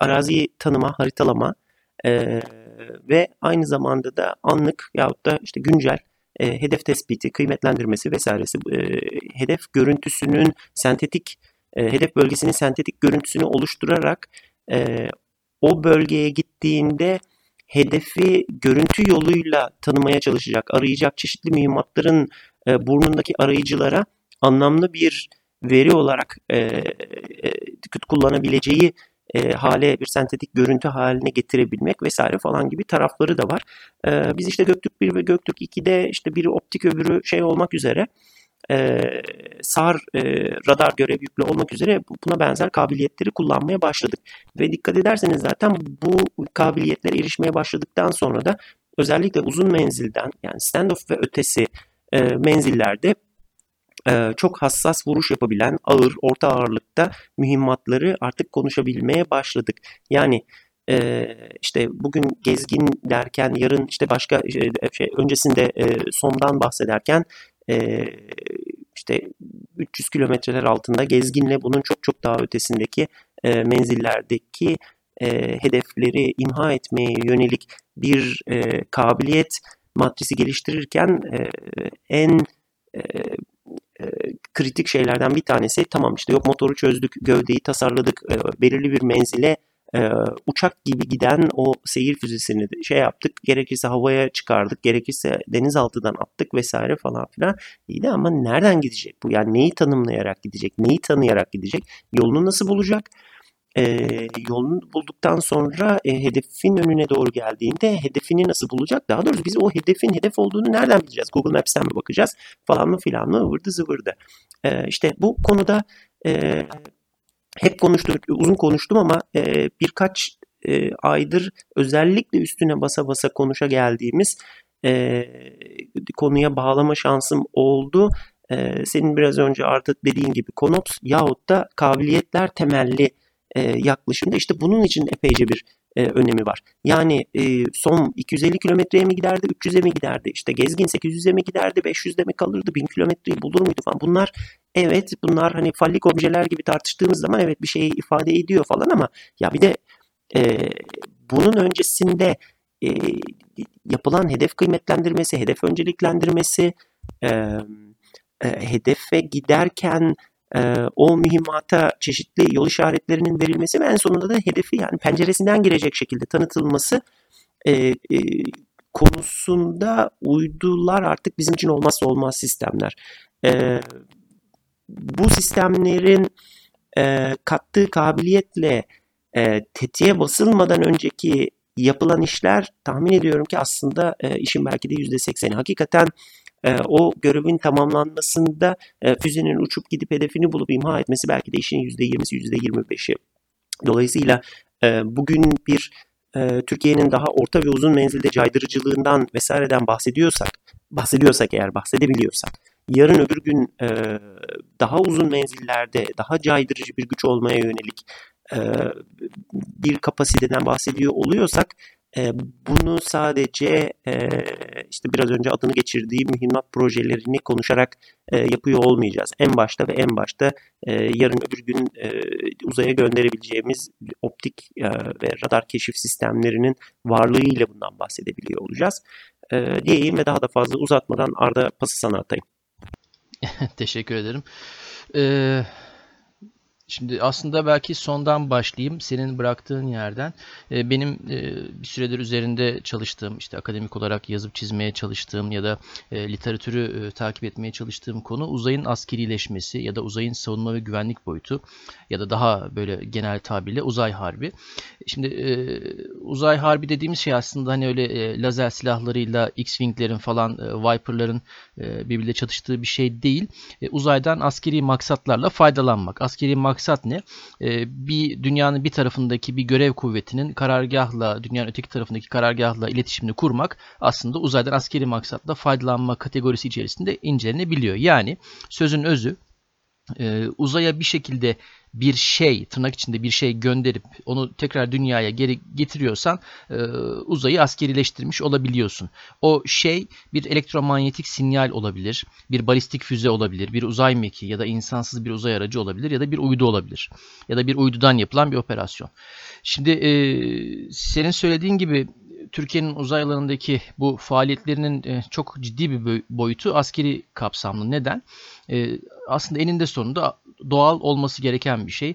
araziyi tanıma, haritalama ve aynı zamanda da anlık yahut da işte güncel hedef tespiti, kıymetlendirmesi vesairesi, hedef görüntüsünün sentetik, hedef bölgesinin sentetik görüntüsünü oluşturarak o bölgeye gittiğinde hedefi görüntü yoluyla tanımaya çalışacak, arayacak çeşitli mühimmatların burnundaki arayıcılara anlamlı bir veri olarak kullanabileceği hale, bir sentetik görüntü haline getirebilmek vesaire falan gibi tarafları da var. Biz işte Göktürk 1 ve Göktürk 2'de işte biri optik öbürü şey olmak üzere SAR radar görev yüklü olmak üzere buna benzer kabiliyetleri kullanmaya başladık. Ve dikkat ederseniz zaten bu kabiliyetlere erişmeye başladıktan sonra da özellikle uzun menzilden yani standoff ve ötesi menzillerde çok hassas vuruş yapabilen ağır, orta ağırlıkta mühimmatları artık konuşabilmeye başladık. Yani işte bugün Gezgin derken, yarın işte başka öncesinde Som'dan bahsederken işte 300 kilometreler altında Gezgin'le bunun çok çok daha ötesindeki menzillerdeki hedefleri imha etmeye yönelik bir kabiliyet matrisi geliştirirken en kritik şeylerden bir tanesi tamam işte yok motoru çözdük, gövdeyi tasarladık, belirli bir menzile uçak gibi giden o seyir füzesini şey yaptık, gerekirse havaya çıkardık, gerekirse denizaltıdan attık vesaire falan filan. İyi de ama nereden gidecek bu? Yani neyi tanımlayarak gidecek, neyi tanıyarak gidecek, yolunu nasıl bulacak? Yolunu bulduktan sonra hedefin önüne doğru geldiğinde hedefini nasıl bulacak? Daha doğrusu biz o hedefin hedef olduğunu nereden bileceğiz? Google Maps'ten mi bakacağız? Falan mı filan mı? Vırdı zıvırdı. İşte bu konuda hep konuştuk, uzun konuştum ama birkaç aydır özellikle üstüne basa basa konuşa geldiğimiz konuya bağlama şansım oldu. Senin biraz önce artık dediğin gibi konops yahut da kabiliyetler temelli yaklaşımda işte bunun için epeyce bir önemi var. Yani son 250 kilometreye mi giderdi, 300'e mi giderdi, işte Gezgin 800'e mi giderdi, 500'de mi kalırdı, 1000 kilometreyi bulur muydu falan. Bunlar evet, bunlar hani fallik objeler gibi tartıştığımız zaman evet bir şeyi ifade ediyor falan ama ya bir de bunun öncesinde yapılan hedef kıymetlendirmesi, hedef önceliklendirmesi, hedefe giderken o mühimmata çeşitli yol işaretlerinin verilmesi ve en sonunda da hedefi yani penceresinden girecek şekilde tanıtılması konusunda uydular artık bizim için olmazsa olmaz sistemler. Bu sistemlerin kattığı kabiliyetle tetiğe basılmadan önceki yapılan işler tahmin ediyorum ki aslında işin belki de %80'i hakikaten o görevin tamamlanmasında füzenin uçup gidip hedefini bulup imha etmesi belki de işin %20'si %25'i Dolayısıyla bugün bir Türkiye'nin daha orta ve uzun menzilde caydırıcılığından vesaireden bahsediyorsak eğer bahsedebiliyorsak, yarın öbür gün daha uzun menzillerde daha caydırıcı bir güç olmaya yönelik bir kapasiteden bahsediyor oluyorsak, bunu sadece işte biraz önce adını geçirdiğim mühimmat projelerini konuşarak yapıyor olmayacağız. En başta yarın öbür gün uzaya gönderebileceğimiz optik ve radar keşif sistemlerinin varlığıyla bundan bahsedebiliyor olacağız. Diyeyim ve daha da fazla uzatmadan Arda, pası sana atayım. Teşekkür ederim. Şimdi aslında belki sondan başlayayım, senin bıraktığın yerden. Benim bir süredir üzerinde çalıştığım, işte akademik olarak yazıp çizmeye çalıştığım ya da literatürü takip etmeye çalıştığım konu uzayın askerileşmesi ya da uzayın savunma ve güvenlik boyutu ya da daha böyle genel tabirle uzay harbi. Şimdi uzay harbi dediğimiz şey aslında hani öyle lazer silahlarıyla X-Wing'lerin falan Viper'ların birbiriyle çatıştığı bir şey değil. Uzaydan askeri maksatlarla faydalanmak. Askeri maksat ne? Bir dünyanın bir tarafındaki bir görev kuvvetinin karargahla, dünyanın öteki tarafındaki karargahla iletişimini kurmak aslında uzaydan askeri maksatla faydalanma kategorisi içerisinde incelenebiliyor. Yani sözün özü uzaya bir şekilde bir şey, tırnak içinde bir şey gönderip onu tekrar dünyaya geri getiriyorsan uzayı askerileştirmiş olabiliyorsun. O şey bir elektromanyetik sinyal olabilir, bir balistik füze olabilir, bir uzay mekiği ya da insansız bir uzay aracı olabilir ya da bir uydu olabilir. Ya da bir uydudan yapılan bir operasyon. Şimdi senin söylediğin gibi Türkiye'nin uzay alanındaki bu faaliyetlerinin çok ciddi bir boyutu askeri kapsamlı. Neden? Aslında eninde sonunda doğal olması gereken bir şey.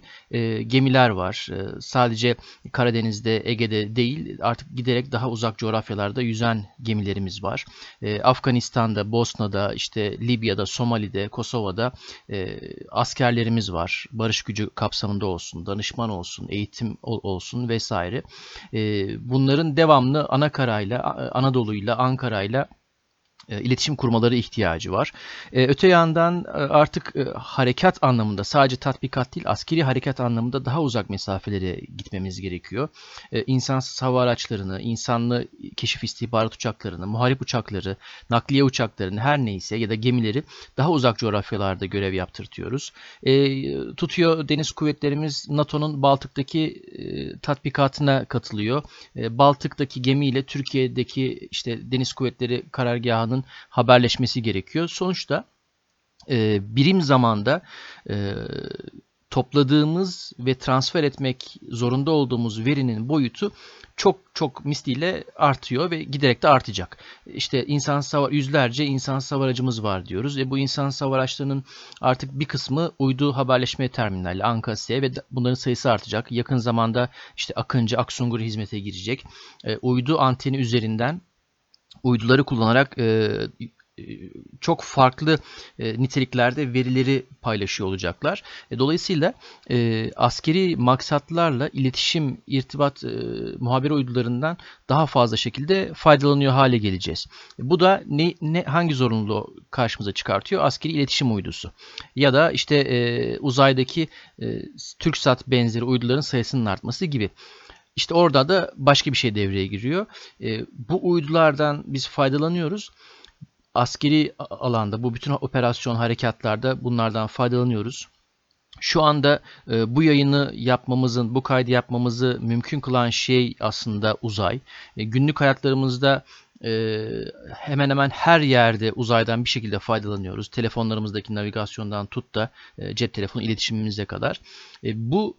Gemiler var. Sadece Karadeniz'de, Ege'de değil, artık giderek daha uzak coğrafyalarda yüzen gemilerimiz var. Afganistan'da, Bosna'da, işte Libya'da, Somali'de, Kosova'da askerlerimiz var. Barış gücü kapsamında olsun, danışman olsun, eğitim olsun vesaire. Bunların devamlı Anakara'yla, Anadolu'yla, Ankara'yla iletişim kurmaları ihtiyacı var. Öte yandan artık harekat anlamında, sadece tatbikat değil askeri harekat anlamında daha uzak mesafelere gitmemiz gerekiyor. İnsansız hava araçlarını, insanlı keşif istihbarat uçaklarını, muharip uçakları, nakliye uçaklarını her neyse ya da gemileri daha uzak coğrafyalarda görev yaptırtıyoruz. Tutuyor deniz kuvvetlerimiz NATO'nun Baltık'taki tatbikatına katılıyor. Baltık'taki gemiyle Türkiye'deki işte deniz kuvvetleri karargahının haberleşmesi gerekiyor. Sonuçta birim zamanda topladığımız ve transfer etmek zorunda olduğumuz verinin boyutu çok misliyle artıyor ve giderek de artacak. İşte yüzlerce insansız hava aracımız var diyoruz. Bu insansız hava araçlarının artık bir kısmı uydu haberleşme terminali Ankara'ya ve bunların sayısı artacak. Yakın zamanda işte Akıncı, Aksungur hizmete girecek. Uydu anteni üzerinden uyduları kullanarak çok farklı niteliklerde verileri paylaşıyor olacaklar. Dolayısıyla askeri maksatlarla iletişim, irtibat muhabere uydularından daha fazla şekilde faydalanıyor hale geleceğiz. Bu da hangi zorunluluğu karşımıza çıkartıyor? Askeri iletişim uydusu. Ya da işte uzaydaki TürkSAT benzeri uyduların sayısının artması gibi. İşte orada da başka bir şey devreye giriyor. Bu uydulardan biz faydalanıyoruz. Askeri alanda bu bütün operasyon harekatlarda bunlardan faydalanıyoruz. Şu anda bu yayını yapmamızın, bu kaydı yapmamızı mümkün kılan şey aslında uzay. Günlük hayatlarımızda hemen hemen her yerde uzaydan bir şekilde faydalanıyoruz. Telefonlarımızdaki navigasyondan tut da cep telefonu iletişimimize kadar. Bu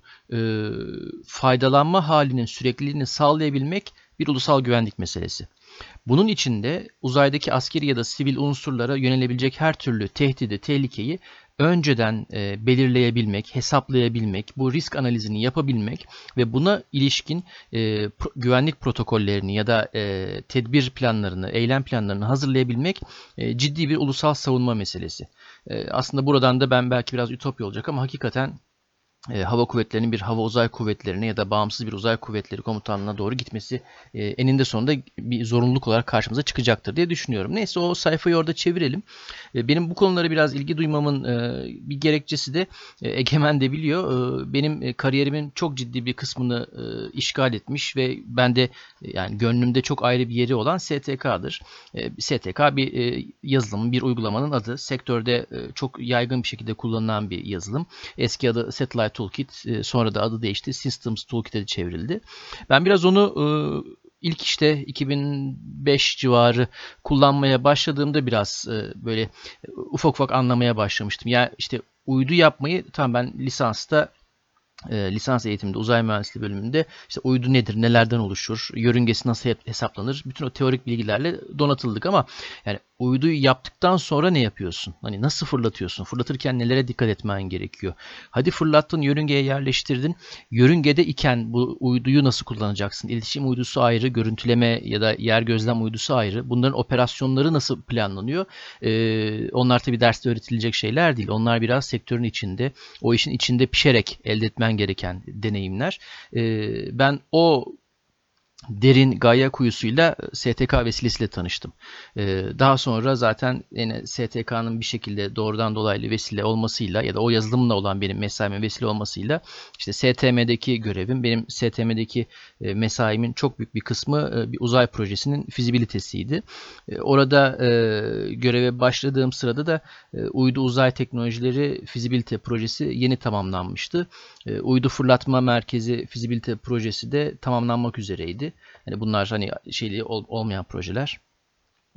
faydalanma halinin sürekliliğini sağlayabilmek bir ulusal güvenlik meselesi. Bunun için de uzaydaki askeri ya da sivil unsurlara yönelebilecek her türlü tehdidi, tehlikeyi önceden belirleyebilmek, hesaplayabilmek, bu risk analizini yapabilmek ve buna ilişkin güvenlik protokollerini ya da tedbir planlarını, eylem planlarını hazırlayabilmek ciddi bir ulusal savunma meselesi. Aslında buradan da ben belki biraz ütopya olacak ama hakikaten hava kuvvetlerinin bir hava uzay kuvvetlerine ya da bağımsız bir uzay kuvvetleri komutanlığına doğru gitmesi eninde sonunda bir zorunluluk olarak karşımıza çıkacaktır diye düşünüyorum. Neyse, o sayfayı orada çevirelim. Benim bu konulara biraz ilgi duymamın bir gerekçesi de Egemen de biliyor. Benim kariyerimin çok ciddi bir kısmını işgal etmiş ve ben de yani gönlümde çok ayrı bir yeri olan STK'dır. STK bir yazılım, bir uygulamanın adı. Sektörde çok yaygın bir şekilde kullanılan bir yazılım. Eski adı Satellite Toolkit, sonra da adı değişti. Systems Toolkit'e de çevrildi. Ben biraz onu ilk işte 2005 civarı kullanmaya başladığımda biraz böyle ufak ufak anlamaya başlamıştım. Yani işte uydu yapmayı, tamam, ben lisans eğitiminde, uzay mühendisliği bölümünde işte uydu nedir, nelerden oluşur, yörüngesi nasıl hesaplanır, bütün o teorik bilgilerle donatıldık ama yani uyduyu yaptıktan sonra ne yapıyorsun? Hani nasıl fırlatıyorsun? Fırlatırken nelere dikkat etmen gerekiyor? Hadi fırlattın, yörüngeye yerleştirdin. Yörüngede iken bu uyduyu nasıl kullanacaksın? İletişim uydusu ayrı, görüntüleme ya da yer gözlem uydusu ayrı. Bunların operasyonları nasıl planlanıyor? Onlar tabii derste öğretilecek şeyler değil. Onlar biraz sektörün içinde, o işin içinde pişerek elde etmen gereken deneyimler. Ben o derin gaya kuyusuyla STK vesilesiyle tanıştım. Daha sonra zaten yani STK'nın bir şekilde doğrudan dolaylı vesile olmasıyla ya da o yazılımla olan benim mesaimin vesile olmasıyla işte STM'deki görevim, benim STM'deki mesaimin çok büyük bir kısmı bir uzay projesinin fizibilitesiydi. Orada göreve başladığım sırada da Uydu Uzay Teknolojileri Fizibilite Projesi yeni tamamlanmıştı. Uydu Fırlatma Merkezi Fizibilite Projesi de tamamlanmak üzereydi. Yani bunlar hani şeyli olmayan projeler,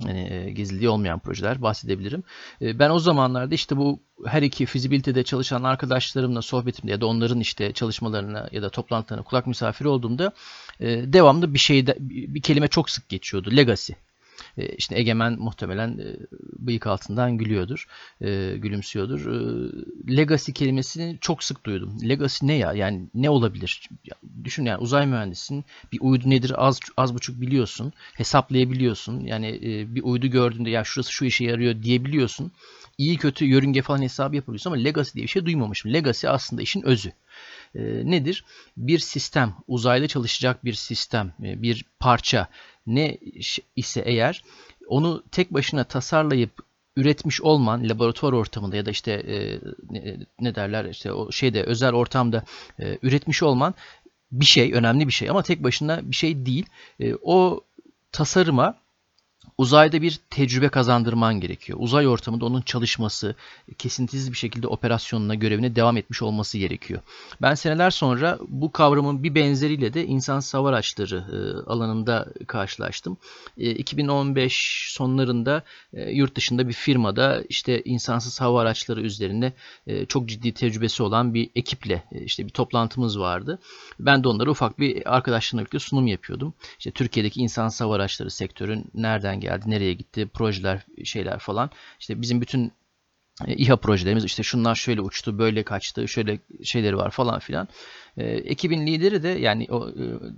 yani gizliliği olmayan projeler bahsedebilirim. Ben o zamanlarda işte bu her iki fizibilitede çalışan arkadaşlarımla sohbetimde ya da onların işte çalışmalarına ya da toplantılarına kulak misafiri olduğumda devamlı bir kelime çok sık geçiyordu: legacy. İşte Egemen muhtemelen bıyık altından gülüyordur, gülümsüyordur. Legacy kelimesini çok sık duydum. Legacy ne ya? Yani ne olabilir? Düşün, yani uzay mühendisinin bir uydu nedir az buçuk biliyorsun, hesaplayabiliyorsun. Yani bir uydu gördüğünde ya şurası şu işe yarıyor diyebiliyorsun. İyi kötü yörünge falan hesabı yapabiliyorsun ama legacy diye bir şey duymamışım. Legacy aslında işin özü. Nedir? Bir sistem, uzayda çalışacak bir sistem, bir parça ne ise eğer onu tek başına tasarlayıp üretmiş olman, laboratuvar ortamında ya da işte ne derler işte o şeyde, özel ortamda üretmiş olman bir şey, önemli bir şey ama tek başına bir şey değil. O tasarıma uzayda bir tecrübe kazandırman gerekiyor. Uzay ortamında onun çalışması, kesintisiz bir şekilde operasyonuna, görevine devam etmiş olması gerekiyor. Ben seneler sonra bu kavramın bir benzeriyle de insansız hava araçları alanında karşılaştım. 2015 sonlarında yurt dışında bir firmada işte insansız hava araçları üzerine çok ciddi tecrübesi olan bir ekiple işte bir toplantımız vardı. Ben de onlara ufak bir arkadaşlarımla birlikte sunum yapıyordum. İşte Türkiye'deki insansız hava araçları sektörün nereden geldi, nereye gitti, projeler, şeyler falan. İşte bizim bütün İHA projelerimiz, işte şunlar şöyle uçtu, böyle kaçtı, şöyle şeyleri var falan filan. Ekibin lideri de, yani o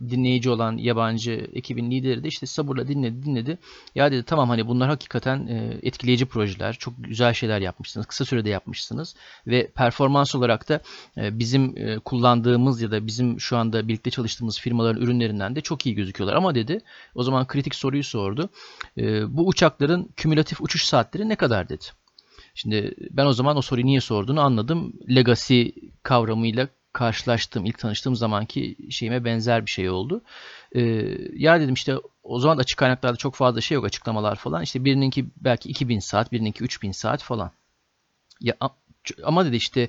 dinleyici olan yabancı ekibin lideri de işte sabırla dinledi. Ya dedi, tamam, hani bunlar hakikaten etkileyici projeler, çok güzel şeyler yapmışsınız, kısa sürede yapmışsınız ve performans olarak da bizim kullandığımız ya da bizim şu anda birlikte çalıştığımız firmaların ürünlerinden de çok iyi gözüküyorlar. Ama dedi, o zaman kritik soruyu sordu. Bu uçakların kümülatif uçuş saatleri ne kadar dedi. Şimdi ben o zaman o soruyu niye sorduğunu anladım. Legacy kavramıyla karşılaştığım, ilk tanıştığım zamanki şeyime benzer bir şey oldu. Ya dedim, işte o zaman açık kaynaklarda çok fazla şey yok, açıklamalar falan. İşte birininki belki 2000 saat, birininki 3000 saat falan. Ya ama dedi işte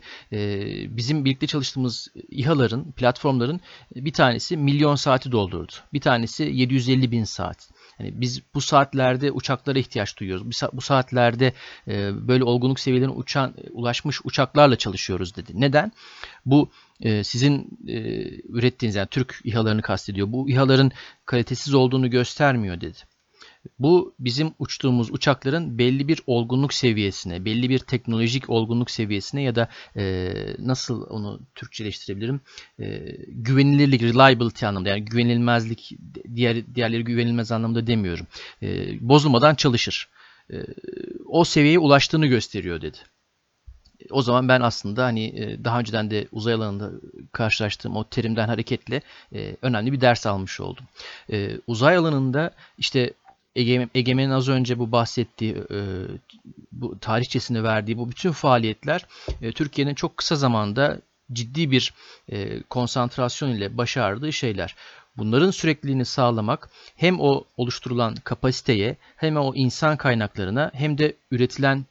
bizim birlikte çalıştığımız İHA'ların, platformların bir tanesi milyon saati doldurdu. Bir tanesi 750.000 saat. Yani biz bu saatlerde uçaklara ihtiyaç duyuyoruz. Bu saatlerde böyle olgunluk seviyelerine ulaşmış uçaklarla çalışıyoruz dedi. Neden? Bu sizin ürettiğiniz, yani Türk İHA'larını kastediyor. Bu İHA'ların kalitesiz olduğunu göstermiyor dedi. Bu bizim uçtuğumuz uçakların belli bir olgunluk seviyesine, belli bir teknolojik olgunluk seviyesine ya da nasıl onu Türkçeleştirebilirim? Güvenilirlik, reliability anlamda, yani güvenilmezlik, diğerleri güvenilmez anlamda demiyorum. Bozulmadan çalışır. O seviyeye ulaştığını gösteriyor dedi. O zaman ben aslında hani daha önceden de uzay alanında karşılaştığım o terimden hareketle önemli bir ders almış oldum. Uzay alanında işte Egemen'in az önce bu bahsettiği, bu tarihçesini verdiği bu bütün faaliyetler Türkiye'nin çok kısa zamanda ciddi bir konsantrasyon ile başardığı şeyler. Bunların sürekliliğini sağlamak hem o oluşturulan kapasiteye, hem o insan kaynaklarına, hem de üretilen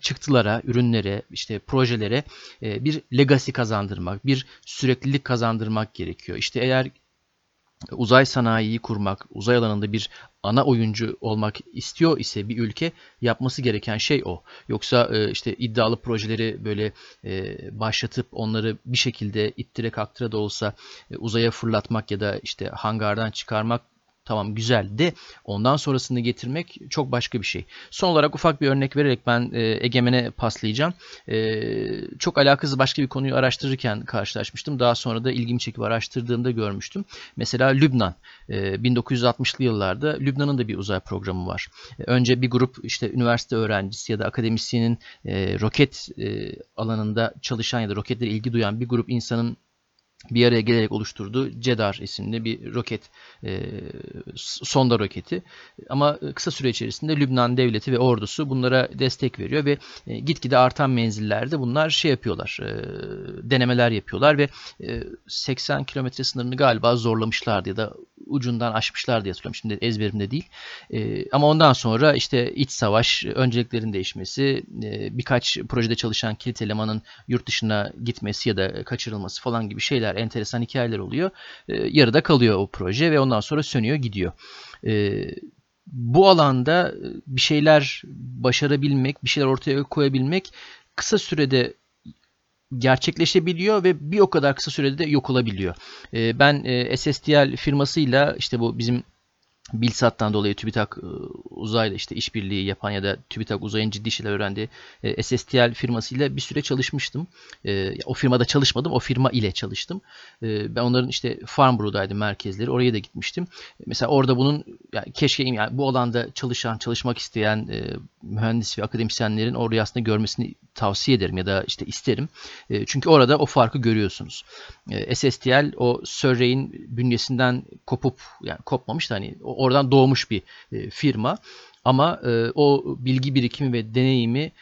çıktılara, ürünlere, işte projelere bir legacy kazandırmak, bir süreklilik kazandırmak gerekiyor. İşte eğer uzay sanayiyi kurmak, uzay alanında bir ana oyuncu olmak istiyor ise bir ülke, yapması gereken şey o. Yoksa işte iddialı projeleri böyle başlatıp onları bir şekilde ittire kaktıra da olsa uzaya fırlatmak ya da işte hangardan çıkarmak tamam güzel de ondan sonrasını getirmek çok başka bir şey. Son olarak ufak bir örnek vererek ben Egemen'e paslayacağım. Çok alakasız başka bir konuyu araştırırken karşılaşmıştım. Daha sonra da ilgimi çekip araştırdığımda görmüştüm. Mesela Lübnan. 1960'lı yıllarda Lübnan'ın da bir uzay programı var. Önce bir grup işte üniversite öğrencisi ya da akademisyenin roket alanında çalışan ya da roketlere ilgi duyan bir grup insanın bir araya gelerek oluşturduğu Cedar isimli bir roket, sonda roketi. Ama kısa süre içerisinde Lübnan devleti ve ordusu bunlara destek veriyor ve gitgide artan menzillerde bunlar şey yapıyorlar, denemeler yapıyorlar ve 80 kilometre sınırını galiba zorlamışlardı ya da ucundan aşmışlardı diye hatırlıyorum. Şimdi ezberimde değil. Ama ondan sonra işte iç savaş, önceliklerin değişmesi, birkaç projede çalışan kilit elemanın yurt dışına gitmesi ya da kaçırılması falan gibi şeyler, enteresan hikayeler oluyor. Yarıda kalıyor o proje ve ondan sonra sönüyor gidiyor. Bu alanda bir şeyler başarabilmek, bir şeyler ortaya koyabilmek kısa sürede gerçekleşebiliyor ve bir o kadar kısa sürede de yok olabiliyor. Ben SSTL firmasıyla işte bu bizim BİLSAT'tan dolayı TÜBİTAK Uzay'la işte işbirliği yapan ya da TÜBİTAK Uzay'ın ciddi şeyler öğrendiği SSTL firmasıyla bir süre çalışmıştım. O firmada çalışmadım, o firma ile çalıştım. Ben onların işte Farnborough'daydı merkezleri, oraya da gitmiştim. Mesela orada bunun yani keşke yani bu alanda çalışan, çalışmak isteyen mühendis ve akademisyenlerin orayı aslında görmesini tavsiye ederim ya da işte isterim. Çünkü orada o farkı görüyorsunuz. SSTL o Surrey'in bünyesinden kopup, yani kopmamış da hani oradan doğmuş bir firma ama o bilgi birikimi ve deneyimi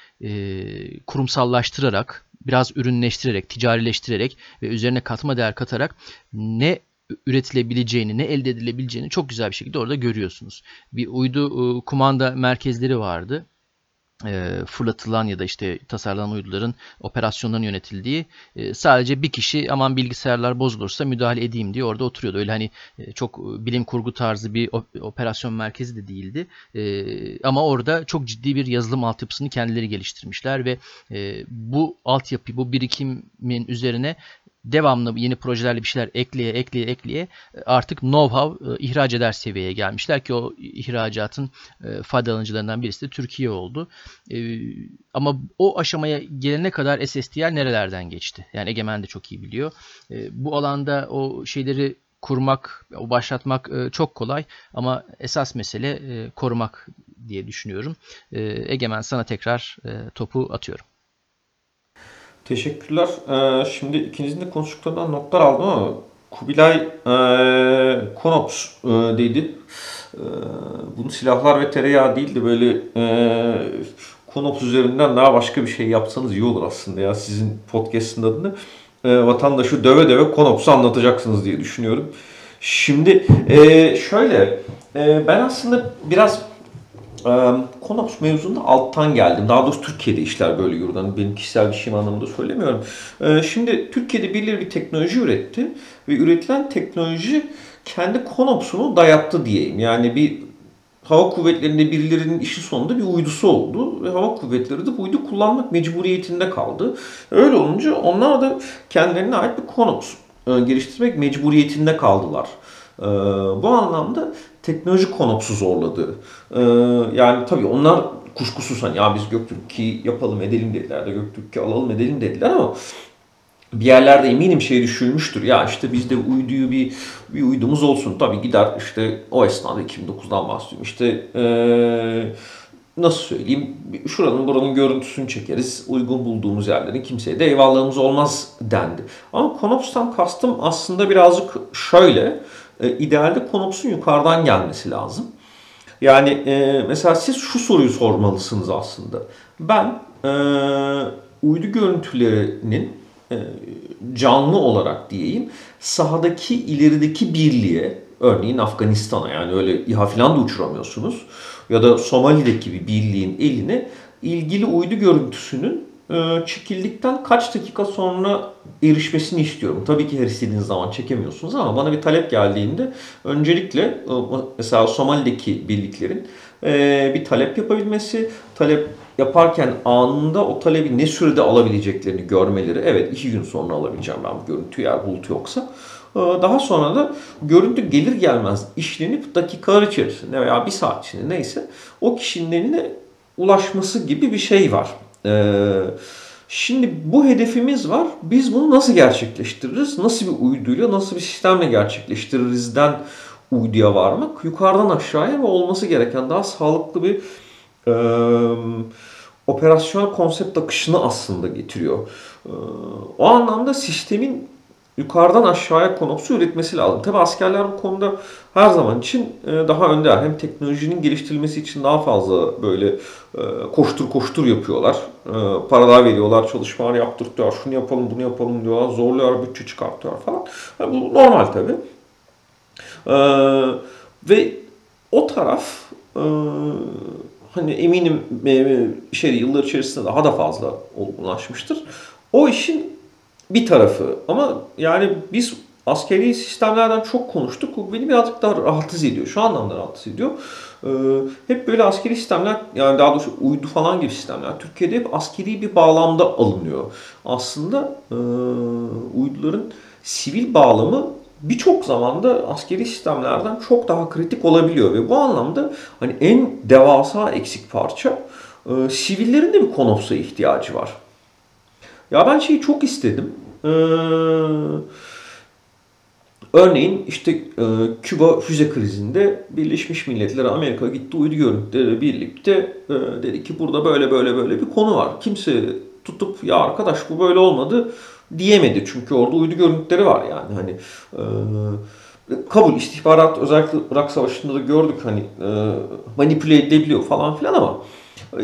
kurumsallaştırarak, biraz ürünleştirerek, ticarileştirerek ve üzerine katma değer katarak ne üretilebileceğini, ne elde edilebileceğini çok güzel bir şekilde orada görüyorsunuz. Bir uydu kumanda merkezleri vardı. Fırlatılan ya da işte tasarlanan uyduların operasyonların yönetildiği, sadece bir kişi aman bilgisayarlar bozulursa müdahale edeyim diye orada oturuyordu. Öyle hani çok bilim kurgu tarzı bir operasyon merkezi de değildi. Ama orada çok ciddi bir yazılım altyapısını kendileri geliştirmişler ve bu altyapı, bu birikimin üzerine devamlı yeni projelerle bir şeyler ekleye artık know-how ihraç eder seviyeye gelmişler ki o ihracatın faydalanıcılarından birisi de Türkiye oldu. Ama o aşamaya gelene kadar SSTL nerelerden geçti? Yani Egemen de çok iyi biliyor. Bu alanda o şeyleri kurmak, o başlatmak çok kolay ama esas mesele korumak diye düşünüyorum. Egemen, sana tekrar topu atıyorum. Teşekkürler. Şimdi ikinizin de konuştuklarından notlar aldım ama Kubilay Konops dedi. Bunu silahlar ve tereyağı değil de böyle Konops üzerinden daha başka bir şey yapsanız iyi olur aslında ya. Sizin podcast'ın adını vatandaşı döve döve Konops'u anlatacaksınız diye düşünüyorum. Şimdi şöyle, ben aslında biraz Konops mevzunda alttan geldim. Daha doğrusu Türkiye'de işler böyle yürüdü. Yani benim kişisel bir şeyim anlamında söylemiyorum. Şimdi Türkiye'de birileri bir teknoloji üretti ve üretilen teknoloji kendi Konops'unu dayattı diyeyim. Yani bir hava kuvvetlerinde birilerinin işi sonunda bir uydusu oldu ve hava kuvvetleri de bu uydu kullanmak mecburiyetinde kaldı. Öyle olunca onlar da kendilerine ait bir Konops geliştirmek mecburiyetinde kaldılar. Bu anlamda teknoloji Konops'u zorladı. Yani tabii onlar kuşkusuz hani ya biz Göktürk'ü yapalım edelim dediler de Göktürk'ü alalım edelim dediler ama bir yerlerde eminim şey düşünmüştür. Ya işte bizde uyduyu bir uydumuz olsun. Tabii gider işte o esnada 2009'dan bahsediyorum. İşte nasıl söyleyeyim, şuranın buranın görüntüsünü çekeriz, uygun bulduğumuz yerlerin kimseye de eyvallahımız olmaz dendi. Ama konopstan kastım aslında birazcık şöyle, idealde konopsun yukarıdan gelmesi lazım. Yani mesela siz şu soruyu sormalısınız aslında. Ben uydu görüntülerinin canlı olarak diyeyim, sahadaki ilerideki birliğe, örneğin Afganistan'a, yani öyle İHA falan da uçuramıyorsunuz, ya da Somali'deki bir birliğin eline ilgili uydu görüntüsünün çekildikten kaç dakika sonra erişmesini istiyorum. Tabii ki her istediğiniz zaman çekemiyorsunuz ama bana bir talep geldiğinde öncelikle mesela Somali'deki birliklerin bir talep yapabilmesi, talep yaparken anında o talebi ne sürede alabileceklerini görmeleri, evet 2 gün sonra alabileceğim ben bu görüntüyü eğer bulut yoksa. Daha sonra da görüntü gelir gelmez işlenip dakikalar içerisinde veya 1 saat içinde neyse o kişinin eline ulaşması gibi bir şey var. Şimdi bu hedefimiz var. Biz bunu nasıl gerçekleştiririz? Nasıl bir uyduyla, nasıl bir sistemle gerçekleştiririzden uyduya varmak, yukarıdan aşağıya ve olması gereken daha sağlıklı bir operasyonel konsept akışını aslında getiriyor. O anlamda sistemin yukarıdan aşağıya konopsu üretmesi lazım. Tabi askerler bu konuda her zaman için daha önder. Hem teknolojinin geliştirilmesi için daha fazla böyle koştur koştur yapıyorlar. Paralar veriyorlar, çalışmalar yaptırtıyorlar, şunu yapalım bunu yapalım diyorlar, zorluyorlar, bütçe çıkartıyorlar falan. Yani bu normal tabi. Ve o taraf hani eminim yıllar içerisinde daha da fazla olgunlaşmıştır. O işin bir tarafı, ama yani biz askeri sistemlerden çok konuştuk. Bu beni birazcık daha rahatsız ediyor. Şu anlamda rahatsız ediyor. Hep böyle askeri sistemler, yani daha doğrusu uydu falan gibi sistemler Türkiye'de hep askeri bir bağlamda alınıyor. Aslında uyduların sivil bağlamı birçok zamanda askeri sistemlerden çok daha kritik olabiliyor ve bu anlamda hani en devasa eksik parça sivillerin de bir konopsa ihtiyacı var. Ya ben şeyi çok istedim. Örneğin işte Küba füze krizinde Birleşmiş Milletler, Amerika gitti uydu görüntüleriyle birlikte dedi ki burada böyle bir konu var. Kimse tutup ya arkadaş bu böyle olmadı diyemedi. Çünkü orada uydu görüntüleri var yani. Hani kabul istihbarat özellikle Irak Savaşı'nda da gördük hani manipüle edilebiliyor falan filan ama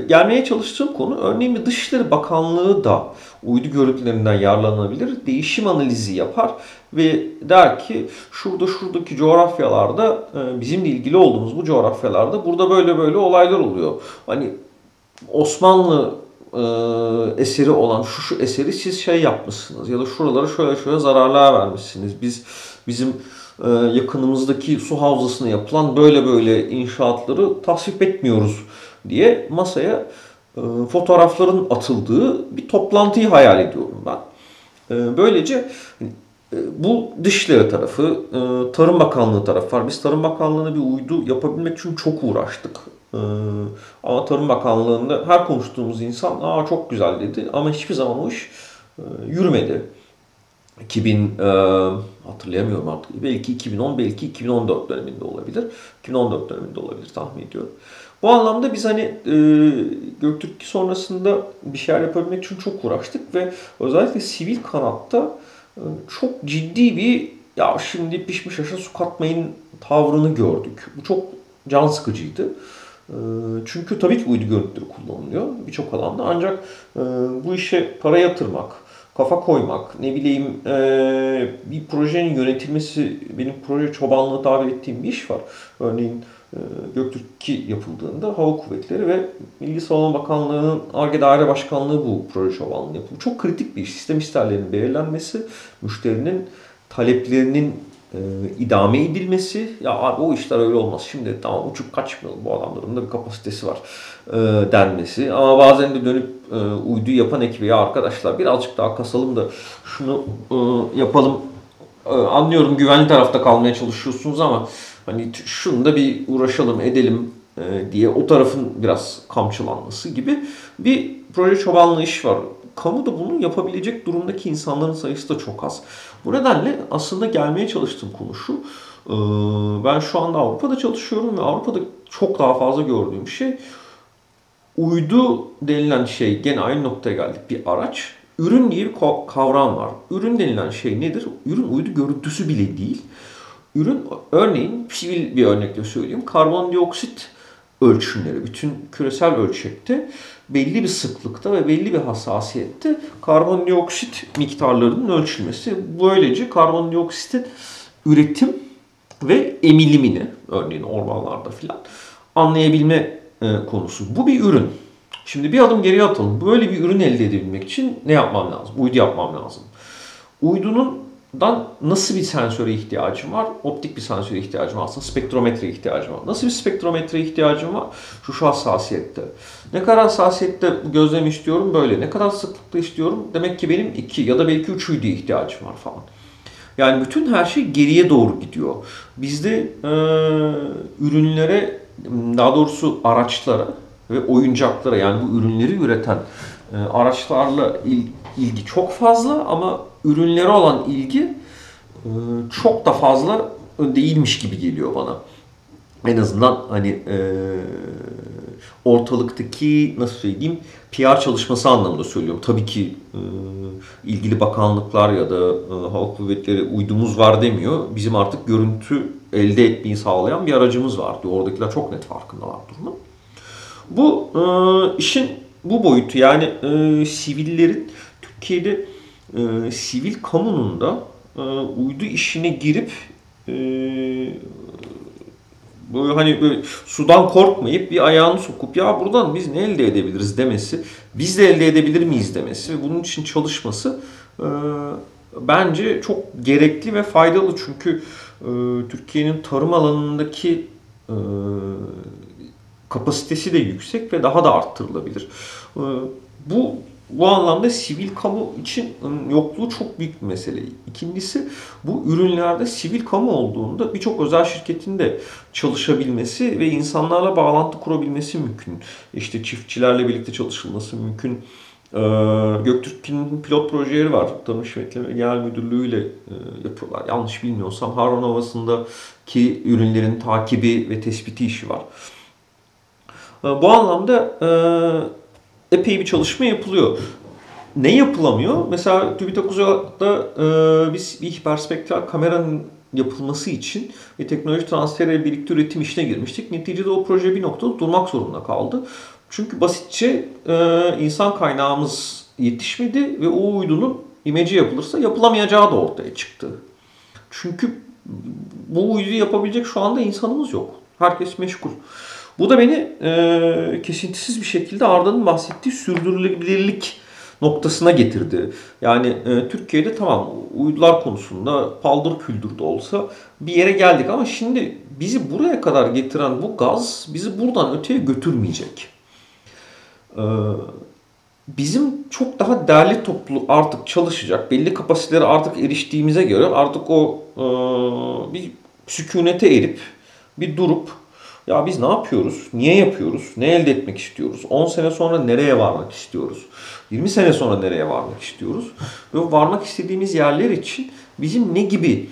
gelmeye çalıştığım konu örneğin bir Dışişleri Bakanlığı da uydu görüntülerinden yararlanabilir. Değişim analizi yapar ve der ki şuradaki coğrafyalarda bizimle ilgili olduğumuz bu coğrafyalarda burada böyle olaylar oluyor. Hani Osmanlı eseri olan şu eseri siz yapmışsınız ya da şuralara şöyle zararlar vermişsiniz. Bizim yakınımızdaki su havzasına yapılan böyle inşaatları tasvip etmiyoruz diye masaya fotoğrafların atıldığı bir toplantıyı hayal ediyorum ben. Böylece bu Dışişleri tarafı, Tarım Bakanlığı tarafı var. Biz Tarım Bakanlığı'na bir uydu yapabilmek için çok uğraştık. Ama Tarım Bakanlığı'nda her konuştuğumuz insan "Aa çok güzel" dedi ama hiçbir zaman o iş yürümedi. Hatırlayamıyorum artık. Belki 2010, belki 2014 döneminde olabilir. 2014 döneminde olabilir tahmin ediyorum. Bu anlamda biz hani Göktürk sonrasında bir şeyler yapabilmek için çok uğraştık ve özellikle sivil kanatta çok ciddi bir ya şimdi pişmiş aşa su katmayın tavrını gördük. Bu çok can sıkıcıydı. Çünkü tabii ki uydu görüntüleri kullanılıyor birçok alanda. Ancak bu işe para yatırmak, kafa koymak, bir projenin yönetilmesi, benim proje çobanlığı tabir ettiğim bir iş var. Örneğin Göktürk 2 yapıldığında Hava Kuvvetleri ve Milli Savunma Bakanlığı'nın ARGE Daire Başkanlığı bu proje çobanlığı yapıyor. Çok kritik bir iş. Sistem isterlerinin belirlenmesi, müşterinin taleplerinin idame edilmesi. Ya abi o işler öyle olmaz. Şimdi tamam uçup kaçmayalım. Bu adamların da bir kapasitesi var denmesi. Ama bazen de dönüp uyduyu yapan ekibi ya arkadaşlar birazcık daha kasalım da şunu yapalım. Anlıyorum güvenli tarafta kalmaya çalışıyorsunuz ama hani şunu da bir uğraşalım edelim diye o tarafın biraz kamçılanması gibi bir proje çobanlığı iş var. Kamuda bunu yapabilecek durumdaki insanların sayısı da çok az. Bu nedenle aslında gelmeye çalıştığım konu şu. Ben şu anda Avrupa'da çalışıyorum ve Avrupa'da çok daha fazla gördüğüm şey Uydu denilen şey, gene aynı noktaya geldik, bir araç. Ürün diye bir kavram var. Ürün denilen şey nedir? Ürün uydu görüntüsü bile değil. Ürün, örneğin sivil bir örnekle söyleyeyim, karbondioksit ölçümleri bütün küresel ölçekte belli bir sıklıkta ve belli bir hassasiyette karbondioksit miktarlarının ölçülmesi. Böylece karbondioksitin üretim ve emilimini, örneğin ormanlarda filan, anlayabilme konusu. Bu bir ürün. Şimdi bir adım geriye atalım. Böyle bir ürün elde edebilmek için ne yapmam lazım? Uydu yapmam lazım. Uydundan nasıl bir sensöre ihtiyacım var? Optik bir sensöre ihtiyacım var. Aslında spektrometreye ihtiyacım var. Nasıl bir spektrometreye ihtiyacım var? Şu hassasiyette. Ne kadar hassasiyette gözlem istiyorum? Böyle. Ne kadar sıklıkta istiyorum? Demek ki benim 2 ya da belki 3 uyduya ihtiyacım var falan. Yani bütün her şey geriye doğru gidiyor. Bizde ürünlere, daha doğrusu araçlara ve oyuncaklara, yani bu ürünleri üreten araçlarla ilgi çok fazla ama ürünlere olan ilgi çok da fazla değilmiş gibi geliyor bana. En azından hani ortalıktaki, nasıl söyleyeyim, PR çalışması anlamında söylüyorum. Tabii ki ilgili bakanlıklar ya da hava kuvvetleri uydumuz var demiyor. Bizim artık görüntü elde etmeyi sağlayan bir aracımız var diyor. Oradakiler çok net farkındalar durumun. Bu işin bu boyutu, yani sivillerin, Türkiye'de sivil kamunun da uydu işine girip böyle hani böyle sudan korkmayıp bir ayağını sokup ya buradan biz ne elde edebiliriz demesi, biz de elde edebilir miyiz demesi ve bunun için çalışması bence çok gerekli ve faydalı. Çünkü Türkiye'nin tarım alanındaki kapasitesi de yüksek ve daha da arttırılabilir. Bu anlamda sivil kamu için yokluğu çok büyük bir mesele. İkincisi, bu ürünlerde sivil kamu olduğunda birçok özel şirketin de çalışabilmesi ve insanlarla bağlantı kurabilmesi mümkün. İşte çiftçilerle birlikte çalışılması mümkün. Göktürk'ün pilot projeleri var. Tarım Şirketleri Genel Müdürlüğü ile yapıyorlar. Yanlış bilmiyorsam Harran Ovası'ndaki ürünlerin takibi ve tespiti işi var. Bu anlamda epey bir çalışma yapılıyor. Ne yapılamıyor? Mesela TÜBİTAK Uzay'da biz bir hiperspektral kameranın yapılması için bir teknoloji transferiyle birlikte üretim işine girmiştik. Neticede o proje bir noktada durmak zorunda kaldı. Çünkü basitçe insan kaynağımız yetişmedi ve o uydunun imece yapılırsa yapılamayacağı da ortaya çıktı. Çünkü bu uyduyu yapabilecek şu anda insanımız yok. Herkes meşgul. Bu da beni kesintisiz bir şekilde Arda'nın bahsettiği sürdürülebilirlik noktasına getirdi. Yani Türkiye'de tamam, uydular konusunda paldır küldür de olsa bir yere geldik ama şimdi bizi buraya kadar getiren bu gaz bizi buradan öteye götürmeyecek. Bizim çok daha derli toplu artık çalışacak, belli kapasitelere artık eriştiğimize göre artık o bir sükunete erip bir durup ya biz ne yapıyoruz, niye yapıyoruz, ne elde etmek istiyoruz, 10 sene sonra nereye varmak istiyoruz, 20 sene sonra nereye varmak istiyoruz ve varmak istediğimiz yerler için bizim ne gibi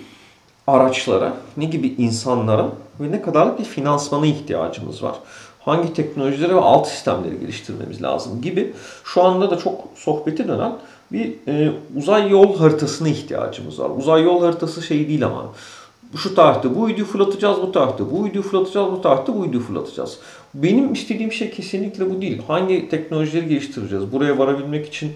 araçlara, ne gibi insanlara ve ne kadarlık bir finansmana ihtiyacımız var, hangi teknolojileri ve alt sistemleri geliştirmemiz lazım gibi şu anda da çok sohbeti dönen bir uzay yol haritasına ihtiyacımız var. Uzay yol haritası şey değil ama şu tarihte bu uyduyu fırlatacağız, bu tarihte bu uyduyu fırlatacağız, bu tarihte bu uyduyu fırlatacağız. Benim istediğim şey kesinlikle bu değil. Hangi teknolojileri geliştireceğiz? Buraya varabilmek için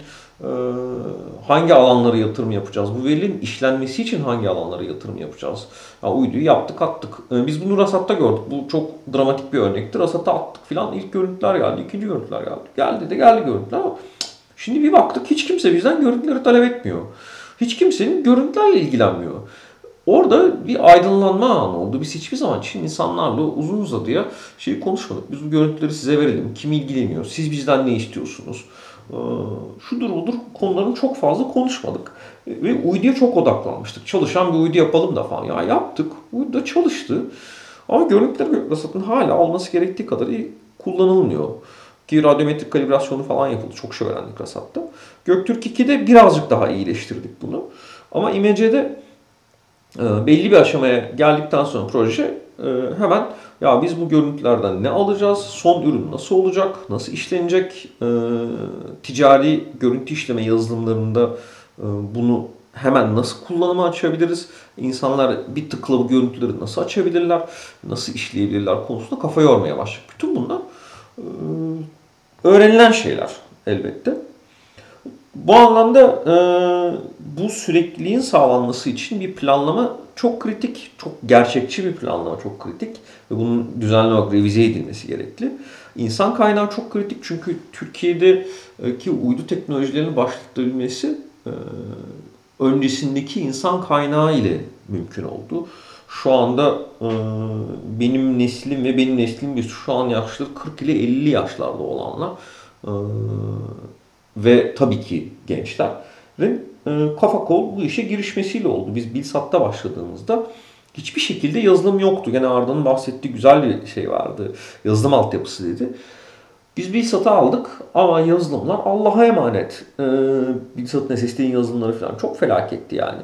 hangi alanlara yatırım yapacağız? Bu verinin işlenmesi için hangi alanlara yatırım yapacağız? Ya, uyduyu yaptık attık. Biz bunu RASAT'ta gördük. Bu çok dramatik bir örnekti. RASAT'a attık filan. İlk görüntüler geldi, ikinci görüntüler geldi. Geldi görüntüler ama şimdi bir baktık hiç kimse bizden görüntüleri talep etmiyor. Hiç kimsenin görüntülerle ilgilenmiyor. Orada bir aydınlanma anı oldu. Biz hiçbir zaman Çin insanlarla uzun uzadıya şeyi konuşmadık. Biz bu görüntüleri size verelim. Kim ilgileniyor? Siz bizden ne istiyorsunuz? Şudur budur konularını çok fazla konuşmadık. Ve uyduya çok odaklanmıştık. Çalışan bir uydu yapalım da falan. Ya yaptık. Uydu da çalıştı. Ama görüntüler RASAT'ın hala olması gerektiği kadar iyi kullanılmıyor. Ki radyometrik kalibrasyonu falan yapıldı. Çok şey öğrendik RASAT'ta. Göktürk 2'de birazcık daha iyileştirdik bunu. Ama İMECE'de belli bir aşamaya geldikten sonra proje hemen ya biz bu görüntülerden ne alacağız, son ürün nasıl olacak, nasıl işlenecek, ticari görüntü işleme yazılımlarında bunu hemen nasıl kullanıma açabiliriz, insanlar bir tıkla bu görüntüleri nasıl açabilirler, nasıl işleyebilirler konusunda kafa yormaya başladık. Bütün bunlar öğrenilen şeyler elbette. Bu anlamda bu sürekliliğin sağlanması için bir planlama çok kritik, çok gerçekçi bir planlama çok kritik ve bunun düzenli olarak revize edilmesi gerekli. İnsan kaynağı çok kritik çünkü Türkiye'deki uydu teknolojilerinin başlatabilmesi öncesindeki insan kaynağı ile mümkün oldu. Şu anda benim neslim ve benim neslim şu an yaşları 40 ile 50 yaşlarda olanlar ve tabii ki gençlerin kafa kol bu işe girişmesiyle oldu. Biz BİLSAT'ta başladığımızda hiçbir şekilde yazılım yoktu. Gene Arda'nın bahsettiği güzel bir şey vardı. Yazılım altyapısı dedi. Biz BİLSAT'ı aldık ama yazılımlar Allah'a emanet. BİLSAT'ın SST'nin yazılımları falan çok felaketti yani.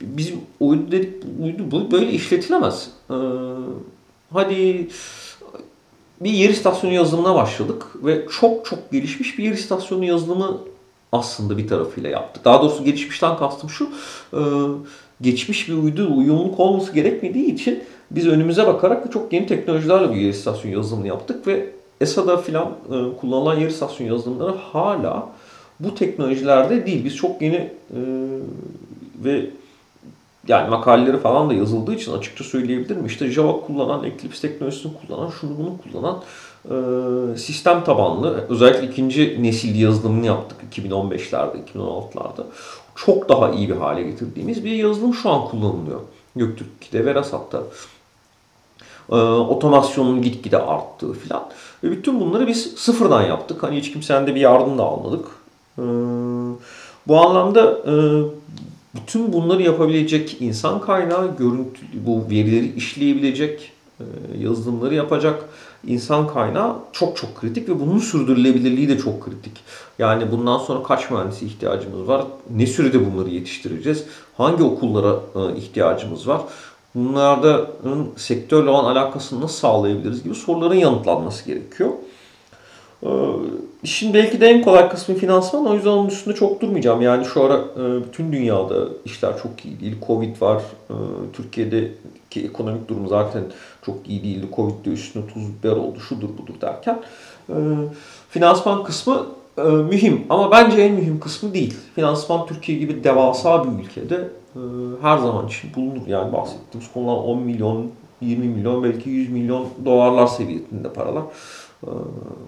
Bizim oyun dedik, uydu böyle işletilemez. Hadi bir yer istasyonu yazılımına başladık ve çok çok gelişmiş bir yer istasyonu yazılımı aslında bir tarafıyla yaptık. Daha doğrusu gelişmişten kastım şu, geçmiş bir uydu uyumluluk olması gerekmediği için biz önümüze bakarak çok yeni teknolojilerle bir yer istasyonu yazılımını yaptık ve ESA'da filan kullanılan yer istasyonu yazılımları hala bu teknolojilerde değil. Biz çok yeni ve yani makaleleri falan da yazıldığı için açıkça söyleyebilirim. İşte Java kullanan, Eclipse teknolojisini kullanan, şunu bunu kullanan sistem tabanlı. Özellikle ikinci nesil yazılımını yaptık 2015'lerde, 2016'larda. Çok daha iyi bir hale getirdiğimiz bir yazılım şu an kullanılıyor. Göktürk'te ve RASAT'ta. Otomasyonun gitgide arttığı filan. Ve bütün bunları biz sıfırdan yaptık. Hani hiç kimsenin de bir yardım da almadık. Bu anlamda bütün bunları yapabilecek insan kaynağı, görüntü, bu verileri işleyebilecek, yazılımları yapacak insan kaynağı çok çok kritik ve bunun sürdürülebilirliği de çok kritik. Yani bundan sonra kaç mühendise ihtiyacımız var, ne sürede bunları yetiştireceğiz, hangi okullara ihtiyacımız var, bunlarda sektörle olan alakasını nasıl sağlayabiliriz gibi soruların yanıtlanması gerekiyor. İşin belki de en kolay kısmı finansman. O yüzden onun üstünde çok durmayacağım. Yani şu ara bütün dünyada işler çok iyi değil. Covid var. Türkiye'deki ekonomik durum zaten çok iyi değildi. Covid'de üstüne tuz biber oldu. Şudur budur derken. Finansman kısmı mühim. Ama bence en mühim kısmı değil. Finansman Türkiye gibi devasa bir ülkede her zaman için bulunur. Yani bahsettiğimiz konular 10 milyon, 20 milyon, belki 100 milyon dolarlar seviyesinde paralar.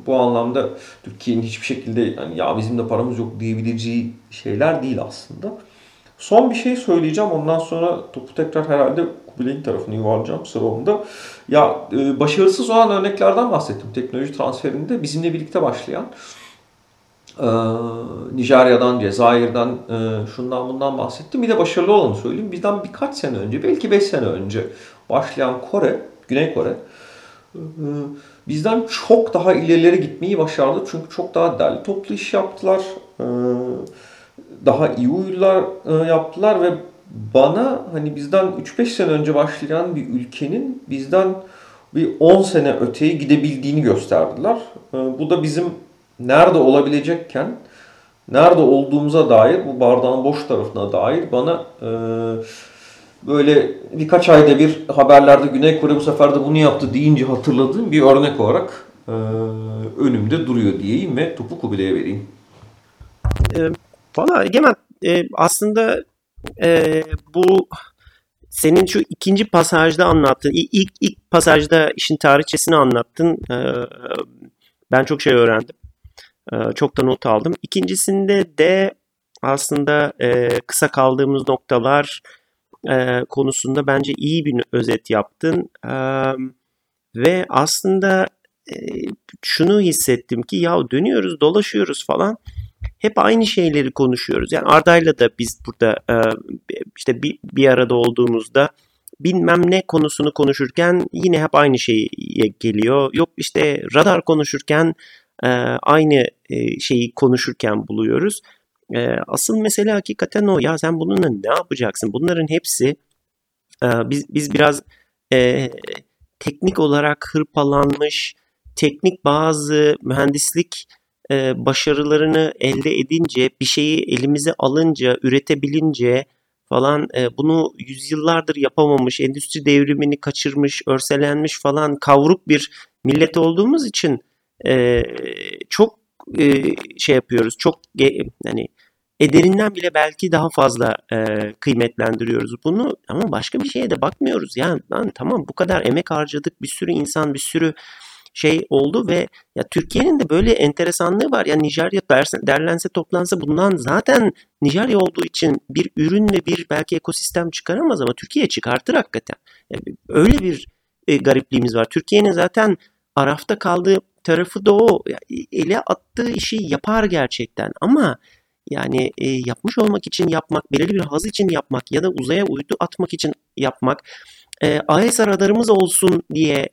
Bu anlamda Türkiye'nin hiçbir şekilde yani ya bizim de paramız yok diyebileceği şeyler değil aslında. Son bir şey söyleyeceğim. Ondan sonra topu tekrar herhalde Kubilay'ın tarafını yuvarlayacağım sıramda. Ya başarısız olan örneklerden bahsettim. Teknoloji transferinde bizimle birlikte başlayan Nijerya'dan, Cezayir'den şundan bundan bahsettim. Bir de başarılı olanı söyleyeyim. Bizden birkaç sene önce, belki 5 sene önce başlayan Kore, Güney Kore bizden çok daha ilerilere gitmeyi başardı. Çünkü çok daha derli toplu iş yaptılar. Daha iyi uydular yaptılar ve bana hani bizden 3-5 sene önce başlayan bir ülkenin bizden bir 10 sene öteye gidebildiğini gösterdiler. Bu da bizim nerede olabilecekken nerede olduğumuza dair, bu bardağın boş tarafına dair bana böyle birkaç ayda bir haberlerde Güney Kore bu sefer de bunu yaptı deyince hatırladığım bir örnek olarak önümde duruyor diyeyim ve topu Kubilay'a vereyim. Valla Egemen aslında bu senin şu ikinci pasajda anlattın. İlk pasajda işin tarihçesini anlattın. Ben çok şey öğrendim. Çok da not aldım. İkincisinde de aslında kısa kaldığımız noktalar konusunda bence iyi bir özet yaptın ve aslında şunu hissettim ki ya dönüyoruz dolaşıyoruz falan hep aynı şeyleri konuşuyoruz. Yani Arda'yla da biz burada işte bir arada olduğumuzda bilmem ne konusunu konuşurken yine hep aynı şeye geliyor. Yok işte radar konuşurken aynı şeyi konuşurken buluyoruz. Asıl mesele hakikaten o ya sen bununla ne yapacaksın? Bunların hepsi biz biraz teknik olarak hırpalanmış, teknik bazı mühendislik başarılarını elde edince, bir şeyi elimize alınca, üretebilince falan bunu yüzyıllardır yapamamış, endüstri devrimini kaçırmış, örselenmiş falan kavruk bir millet olduğumuz için çok şey yapıyoruz, çok yani ederinden bile belki daha fazla kıymetlendiriyoruz bunu, ama başka bir şeye de bakmıyoruz. Yani lan tamam, bu kadar emek harcadık, bir sürü insan, bir sürü şey oldu ve ya Türkiye'nin de böyle enteresanlığı var. Yani Nijerya derlense toplansa bundan zaten Nijerya olduğu için bir ürünle bir belki ekosistem çıkaramaz ama Türkiye çıkartır hakikaten. Yani öyle bir garipliğimiz var. Türkiye'nin zaten arafta kaldığı tarafı da o. Yani ele attığı işi yapar gerçekten ama yani yapmış olmak için yapmak, belirli bir haz için yapmak ya da uzaya uydu atmak için yapmak, AES radarımız olsun diye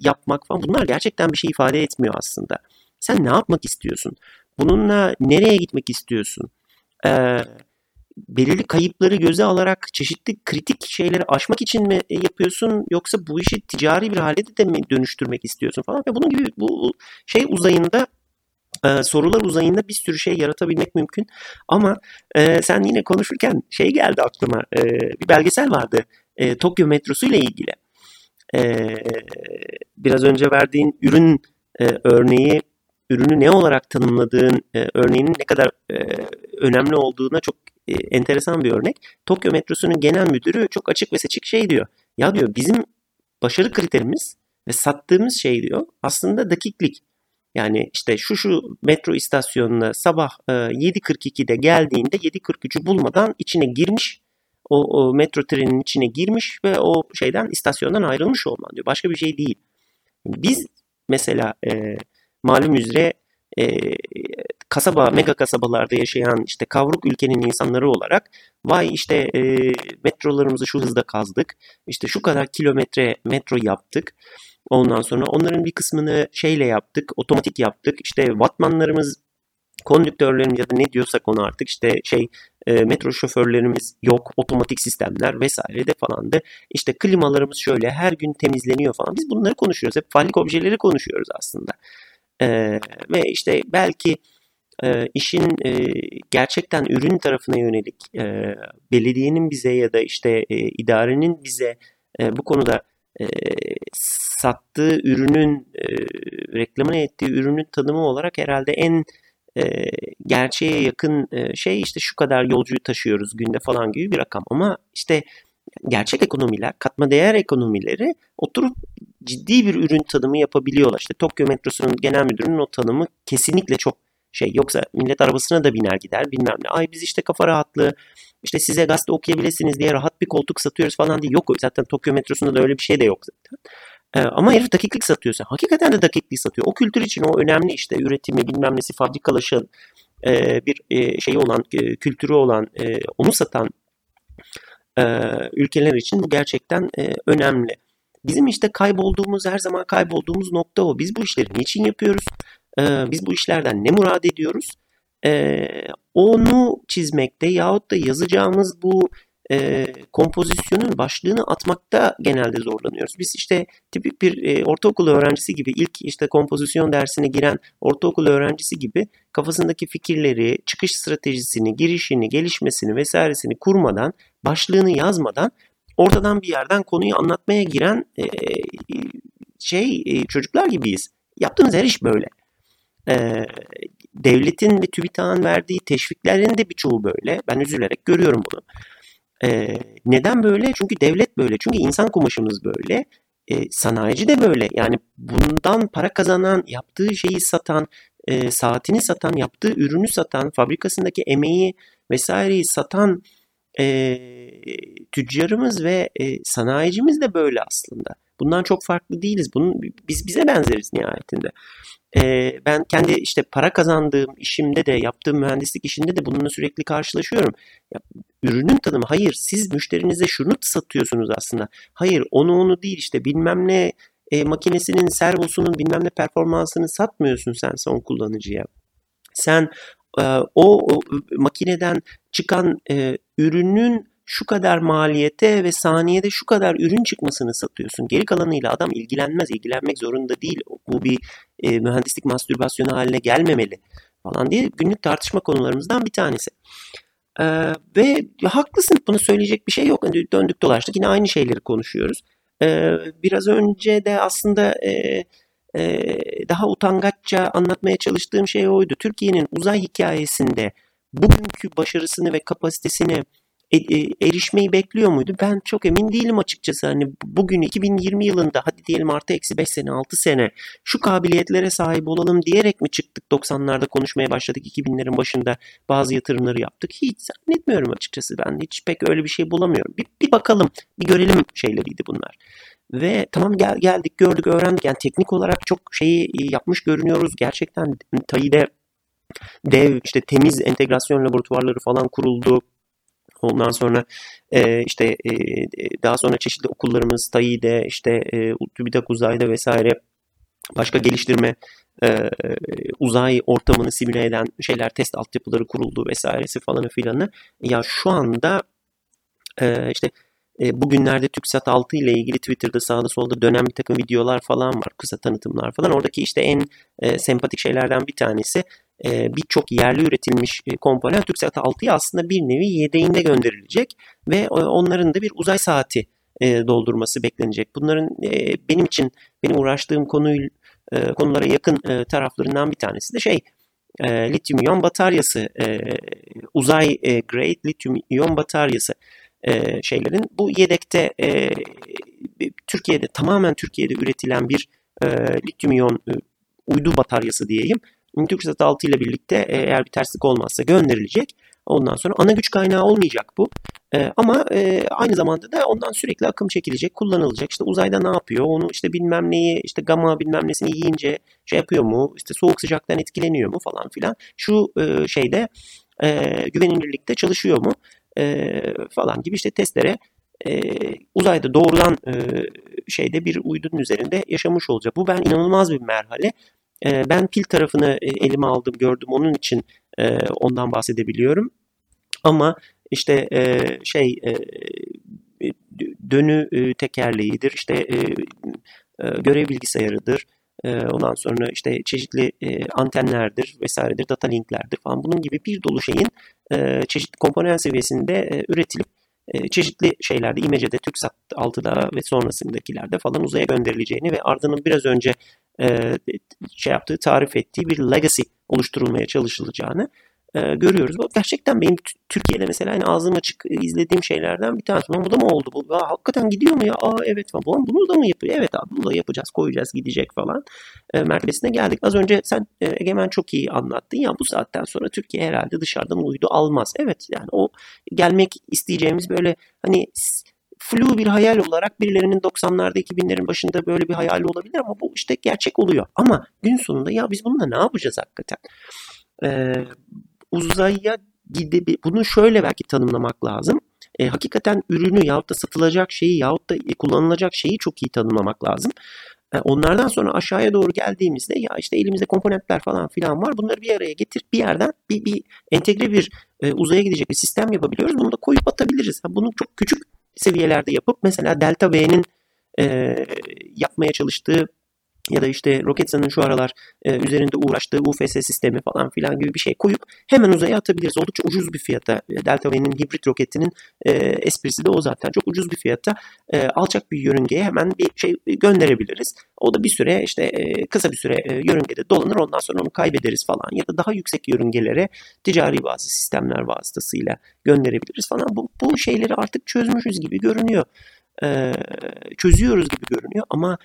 yapmak falan, bunlar gerçekten bir şey ifade etmiyor aslında. Sen ne yapmak istiyorsun? Bununla nereye gitmek istiyorsun? Belirli kayıpları göze alarak çeşitli kritik şeyleri aşmak için mi yapıyorsun? Yoksa bu işi ticari bir hale de mi dönüştürmek istiyorsun falan? Ve bunun gibi bu şey uzayında, sorular uzayında bir sürü şey yaratabilmek mümkün. Ama sen yine konuşurken şey geldi aklıma, bir belgesel vardı. Tokyo metrosu ile ilgili biraz önce verdiğin ürün örneği, ürünü ne olarak tanımladığın örneğinin ne kadar önemli olduğuna çok enteresan bir örnek. Tokyo metrosunun genel müdürü çok açık ve seçik şey diyor. Ya diyor, bizim başarı kriterimiz ve sattığımız şey diyor aslında dakiklik. Yani işte şu metro istasyonuna sabah 7:42'de geldiğinde 7:43'ü bulmadan içine girmiş, o metro treninin içine girmiş ve o şeyden, istasyondan ayrılmış olman diyor. Başka bir şey değil. Biz mesela malum üzere mega kasabalarda yaşayan işte kavruk ülkenin insanları olarak, vay işte metrolarımızı şu hızda kazdık, işte şu kadar kilometre metro yaptık. Ondan sonra onların bir kısmını şeyle yaptık, otomatik yaptık. İşte vatmanlarımız, kondüktörlerimiz ya da ne diyorsak onu artık, işte metro şoförlerimiz yok, otomatik sistemler vesaire de falan da, işte klimalarımız şöyle her gün temizleniyor falan. Biz bunları konuşuyoruz. Hep fallik objeleri konuşuyoruz aslında. Ve işte belki işin gerçekten ürün tarafına yönelik belediyenin bize ya da işte idarenin bize bu konuda sattığı ürünün, reklamını ettiği ürünün tanımı olarak herhalde en gerçeğe yakın şey, işte şu kadar yolcuyu taşıyoruz günde falan gibi bir rakam. Ama işte gerçek ekonomiler, katma değer ekonomileri oturup ciddi bir ürün tanımı yapabiliyorlar. İşte Tokyo metrosunun genel müdürünün o tanımı kesinlikle çok şey. Yoksa millet arabasına da biner gider, bilmem ne. Ay biz işte kafa rahatlığı, işte size gazete okuyabilirsiniz diye rahat bir koltuk satıyoruz falan diye. Yok, zaten Tokyo metrosunda da öyle bir şey de yok zaten. Ama herif dakiklik satıyorsa, hakikaten de dakiklik satıyor. O kültür için o önemli, işte üretimi bilmem nesi fabrikalaşan bir şeyi olan, kültürü olan, onu satan ülkeler için bu gerçekten önemli. Bizim işte kaybolduğumuz, her zaman kaybolduğumuz nokta o. Biz bu işleri niçin yapıyoruz? Biz bu işlerden ne murad ediyoruz? Onu çizmekte yahut da yazacağımız bu kompozisyonun başlığını atmakta genelde zorlanıyoruz. Biz işte tipik bir ortaokul öğrencisi gibi, ilk işte kompozisyon dersine giren ortaokul öğrencisi gibi kafasındaki fikirleri, çıkış stratejisini, girişini, gelişmesini vesairesini kurmadan, başlığını yazmadan ortadan bir yerden konuyu anlatmaya giren çocuklar gibiyiz. Yaptığımız her iş böyle. Devletin ve TÜBİTAK'ın verdiği teşviklerin de birçoğu böyle. Ben üzülerek görüyorum bunu. Neden böyle? Çünkü devlet böyle. Çünkü insan kumaşımız böyle. Sanayici de böyle. Yani bundan para kazanan, yaptığı şeyi satan, saatini satan, yaptığı ürünü satan, fabrikasındaki emeği vesaireyi satan tüccarımız ve sanayicimiz de böyle aslında. Bundan çok farklı değiliz. Biz bize benzeriz nihayetinde. Ben kendi işte para kazandığım işimde de, yaptığım mühendislik işinde de bununla sürekli karşılaşıyorum. Ya, ürünün tanımı, hayır siz müşterinize şunu satıyorsunuz aslında. Hayır onu değil, işte bilmem ne makinesinin servosunun bilmem ne performansını satmıyorsun sen son kullanıcıya. Sen o makineden çıkan ürünün şu kadar maliyete ve saniyede şu kadar ürün çıkmasını satıyorsun. Geri kalanıyla adam ilgilenmez, ilgilenmek zorunda değil. Bu bir mühendislik mastürbasyonu haline gelmemeli falan diye günlük tartışma konularımızdan bir tanesi. Ve haklısın, bunu söyleyecek bir şey yok. Döndük dolaştık yine aynı şeyleri konuşuyoruz. Biraz önce de aslında daha utangaçça anlatmaya çalıştığım şey oydu. Türkiye'nin uzay hikayesinde bugünkü başarısını ve kapasitesine erişmeyi bekliyor muydu? Ben çok emin değilim açıkçası. Hani bugün 2020 yılında hadi diyelim artı eksi 5 sene 6 sene şu kabiliyetlere sahip olalım diyerek mi çıktık 90'larda konuşmaya başladık, 2000'lerin başında bazı yatırımları yaptık? Hiç zannetmiyorum açıkçası, ben hiç pek öyle bir şey bulamıyorum. Bir bakalım, bir görelim şeyleriydi bunlar. Ve tamam geldik, gördük, öğrendik. Yani teknik olarak çok şeyi yapmış görünüyoruz. Gerçekten TAİ'de dev işte temiz entegrasyon laboratuvarları falan kuruldu. Ondan sonra daha sonra çeşitli okullarımız TAİ'de, TÜBİTAK Uzay'da vesaire başka geliştirme uzay ortamını simüle eden şeyler, test altyapıları kuruldu vesairesi falan filanı. Ya şu anda bugünlerde TürkSat 6 ile ilgili Twitter'da sağda solda dönen bir takım videolar falan var, kısa tanıtımlar falan. Oradaki en sempatik şeylerden bir tanesi, birçok yerli üretilmiş komponent TürkSat 6'ya aslında bir nevi yedeğinde gönderilecek ve onların da bir uzay saati doldurması beklenecek. Bunların benim için, benim uğraştığım konulara yakın taraflarından bir tanesi de lityum iyon bataryası, uzay grade lityum iyon bataryası. Şeylerin bu yedekte Türkiye'de, tamamen Türkiye'de üretilen bir lityum iyon uydu bataryası diyeyim. TürkSat 6 ile birlikte eğer bir terslik olmazsa gönderilecek. Ondan sonra ana güç kaynağı olmayacak bu. Ama aynı zamanda da ondan sürekli akım çekilecek, kullanılacak. Uzayda ne yapıyor? Onu bilmem neyi, gamma bilmem nesini yiyince yapıyor mu? Soğuk sıcaktan etkileniyor mu falan filan. Şu güvenilirlikte çalışıyor mu? Falan gibi testlere uzayda doğrudan bir uydunun üzerinde yaşamış olacak. Bu inanılmaz bir merhale. Ben pil tarafını elime aldım, gördüm. Onun için ondan bahsedebiliyorum. Ama dönü tekerleğidir, görev bilgisayarıdır. Ondan sonra çeşitli antenlerdir vesairedir, data linklerdir falan, bunun gibi bir dolu şeyin çeşitli komponent seviyesinde üretilip çeşitli şeylerde İMECE'de, TürkSat 6'da ve sonrasındakilerde falan uzaya gönderileceğini ve ardından biraz önce tarif ettiği bir legacy oluşturulmaya çalışılacağını görüyoruz. Bu gerçekten benim Türkiye'de mesela ağzım açık izlediğim şeylerden bir tanesi. Bu da mı oldu? Bu hakikaten gidiyor mu ya? Evet falan. Bunu da mı yapıyor? Evet abi, bunu da yapacağız, koyacağız, gidecek falan. Mertebesine geldik. Az önce sen Egemen çok iyi anlattın. Ya bu saatten sonra Türkiye herhalde dışarıdan uydu almaz. Evet, yani o gelmek isteyeceğimiz böyle flu bir hayal olarak birilerinin 90'larda 2000'lerin başında böyle bir hayali olabilir ama bu gerçek oluyor. Ama gün sonunda ya biz bununla ne yapacağız hakikaten? Uzaya bunu şöyle belki tanımlamak lazım. Hakikaten ürünü yahut da satılacak şeyi yahut da kullanılacak şeyi çok iyi tanımlamak lazım. Onlardan sonra aşağıya doğru geldiğimizde ya elimizde komponentler falan filan var. Bunları bir araya getirip bir yerden bir entegre bir uzaya gidecek bir sistem yapabiliyoruz. Bunu da koyup atabiliriz. Bunu çok küçük seviyelerde yapıp mesela Delta V'nin yapmaya çalıştığı ya da Roketsan'ın şu aralar üzerinde uğraştığı UFS sistemi falan filan gibi bir şey koyup hemen uzaya atabiliriz. Oldukça ucuz bir fiyata. Delta V'nin hibrit roketinin esprisi de o zaten. Çok ucuz bir fiyata alçak bir yörüngeye hemen bir şey gönderebiliriz. O da bir süre kısa bir süre yörüngede dolanır, ondan sonra onu kaybederiz falan. Ya da daha yüksek yörüngelere ticari bazı sistemler vasıtasıyla gönderebiliriz falan. Bu şeyleri artık çözmüşüz gibi görünüyor. Çözüyoruz gibi görünüyor ama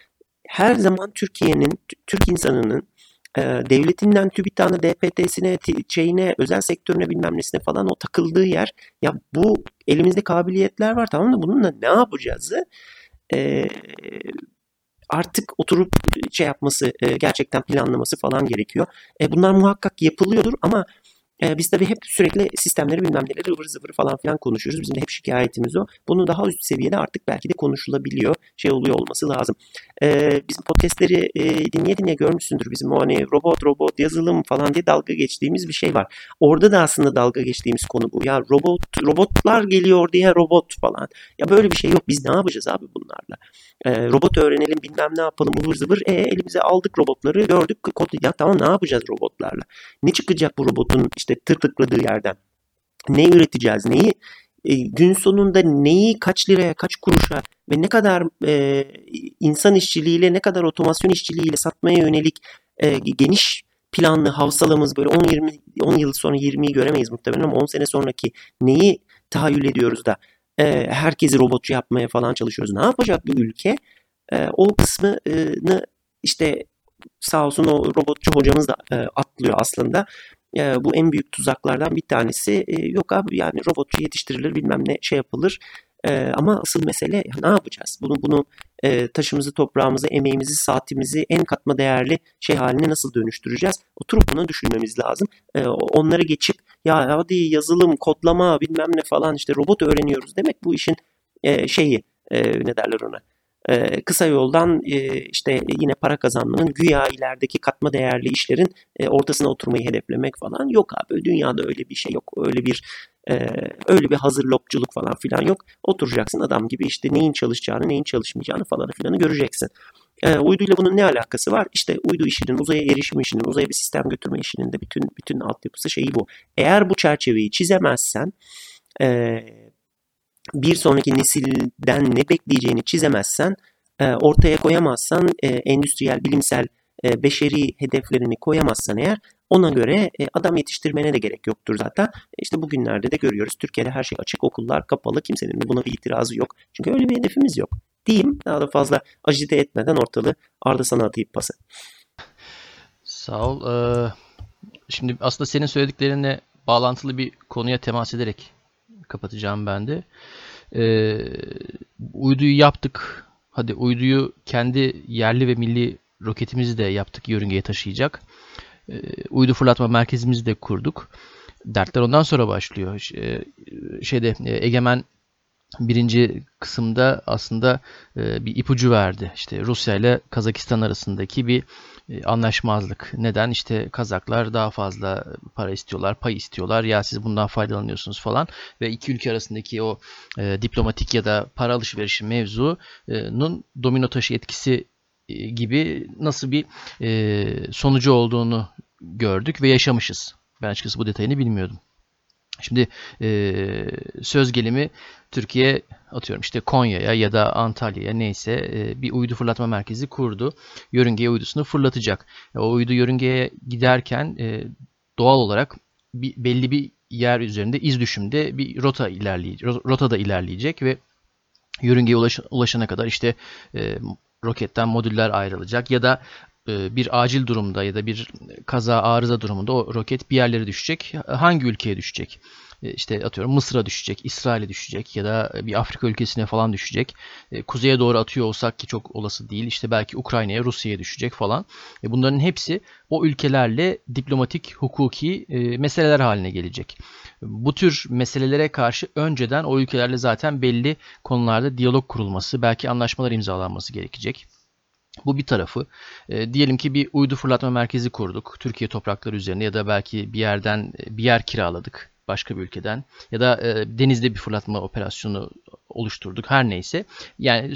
her zaman Türkiye'nin, Türk insanının devletinden TÜBİTAK'ına, DPT'sine, şeyine, özel sektörüne bilmem nesine falan o takıldığı yer. Ya bu elimizde kabiliyetler var, tamam da bununla ne yapacağızı artık oturup yapması, gerçekten planlaması falan gerekiyor. Bunlar muhakkak yapılıyordur ama Biz tabii hep sürekli sistemleri bilmem neleri ıvır zıvır falan filan konuşuyoruz. Bizim de hep şikayetimiz o. Bunu daha üst seviyede artık belki de konuşulabiliyor. Şey oluyor olması lazım. Bizim podcastleri dinleye görmüşsündür. Bizim o hani robot yazılım falan diye dalga geçtiğimiz bir şey var. Orada da aslında dalga geçtiğimiz konu bu. Ya robotlar geliyor diye robot falan. Ya böyle bir şey yok. Biz ne yapacağız abi bunlarla? Robot öğrenelim bilmem ne yapalım ıvır zıvır. Elimize aldık robotları gördük. Ya tamam ne yapacağız robotlarla? Ne çıkacak bu robotun işte tırtıkladığı yerden? Ne üreteceğiz? Neyi? Gün sonunda neyi kaç liraya kaç kuruşa ve ne kadar insan işçiliğiyle ne kadar otomasyon işçiliğiyle satmaya yönelik geniş planlı havsalamız böyle 10 yıl sonra 20'yi göremeyiz muhtemelen ama 10 sene sonraki neyi tahayyül ediyoruz da herkesi robotçu yapmaya falan çalışıyoruz. Ne yapacak bu ülke? O kısmını işte sağ olsun o robotçu hocamız da atlıyor aslında. Bu en büyük tuzaklardan bir tanesi. Yok abi yani robotçu yetiştirilir bilmem ne şey yapılır. Ama asıl mesele ya ne yapacağız? Bunu taşımızı, toprağımızı, emeğimizi, saatimizi en katma değerli şey haline nasıl dönüştüreceğiz? Oturup bunu düşünmemiz lazım. Onları geçip ya hadi yazılım, kodlama bilmem ne falan işte robot öğreniyoruz demek bu işin şeyi ne derler ona? Kısa yoldan işte yine para kazanmanın güya ilerideki katma değerli işlerin ortasına oturmayı hedeflemek falan yok abi. Dünyada öyle bir şey yok. Öyle bir hazır lokçuluk falan filan yok. Oturacaksın adam gibi işte neyin çalışacağını neyin çalışmayacağını falan filanı göreceksin. Uyduyla bunun ne alakası var? İşte uydu işinin, uzaya erişim işinin, uzaya bir sistem götürme işinin de bütün altyapısı şeyi bu. Eğer bu çerçeveyi çizemezsen bir sonraki nesilden ne bekleyeceğini çizemezsen, ortaya koyamazsan, endüstriyel, bilimsel, beşeri hedeflerini koyamazsan eğer ona göre adam yetiştirmene de gerek yoktur zaten. İşte bugünlerde de görüyoruz Türkiye'de her şey açık, okullar kapalı, kimsenin de buna bir itirazı yok. Çünkü öyle bir hedefimiz yok diyeyim, daha da fazla agite etmeden ortalığı Arda sana atayıp pası. Sağ ol. Şimdi aslında senin söylediklerinle bağlantılı bir konuya temas ederek kapatacağım ben de. Uyduyu yaptık. Hadi uyduyu kendi yerli ve milli roketimizi de yaptık. Yörüngeye taşıyacak. Uydu fırlatma merkezimizi de kurduk. Dertler ondan sonra başlıyor. Egemen birinci kısımda aslında bir ipucu verdi. İşte Rusya ile Kazakistan arasındaki bir anlaşmazlık. Neden? İşte Kazaklar daha fazla para istiyorlar, pay istiyorlar. Ya siz bundan faydalanıyorsunuz falan. Ve iki ülke arasındaki o diplomatik ya da para alışverişi mevzunun domino taşı etkisi gibi nasıl bir sonucu olduğunu gördük ve yaşamışız. Ben açıkçası bu detayını bilmiyordum. Şimdi söz gelimi Türkiye atıyorum işte Konya'ya ya da Antalya'ya neyse bir uydu fırlatma merkezi kurdu. Yörüngeye uydusunu fırlatacak. O uydu yörüngeye giderken doğal olarak belli bir yer üzerinde iz düşümde bir rotada ilerleyecek ve yörüngeye ulaşana kadar işte roketten modüller ayrılacak ya da bir acil durumda ya da bir kaza arıza durumunda o roket bir yerlere düşecek. Hangi ülkeye düşecek? İşte atıyorum Mısır'a düşecek, İsrail'e düşecek ya da bir Afrika ülkesine falan düşecek. Kuzeye doğru atıyor olsak ki çok olası değil. İşte belki Ukrayna'ya, Rusya'ya düşecek falan. Bunların hepsi o ülkelerle diplomatik, hukuki meseleler haline gelecek. Bu tür meselelere karşı önceden o ülkelerle zaten belli konularda diyalog kurulması, belki anlaşmalar imzalanması gerekecek. Bu bir tarafı. Diyelim ki bir uydu fırlatma merkezi kurduk. Türkiye toprakları üzerine ya da belki bir yer kiraladık başka bir ülkeden. Ya da denizde bir fırlatma operasyonu oluşturduk. Her neyse. Yani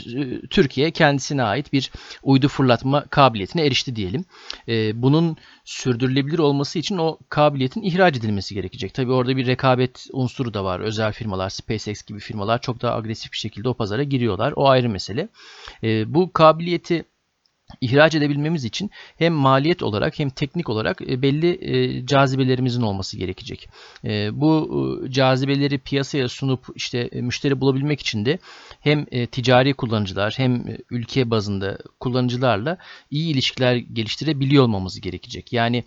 Türkiye kendisine ait bir uydu fırlatma kabiliyetine erişti diyelim. Bunun sürdürülebilir olması için o kabiliyetin ihraç edilmesi gerekecek. Tabii orada bir rekabet unsuru da var. Özel firmalar, SpaceX gibi firmalar çok daha agresif bir şekilde o pazara giriyorlar. O ayrı mesele. Bu kabiliyeti İhraç edebilmemiz için hem maliyet olarak hem teknik olarak belli cazibelerimizin olması gerekecek. Bu cazibeleri piyasaya sunup işte müşteri bulabilmek için de hem ticari kullanıcılar hem ülke bazında kullanıcılarla iyi ilişkiler geliştirebiliyor olmamız gerekecek. Yani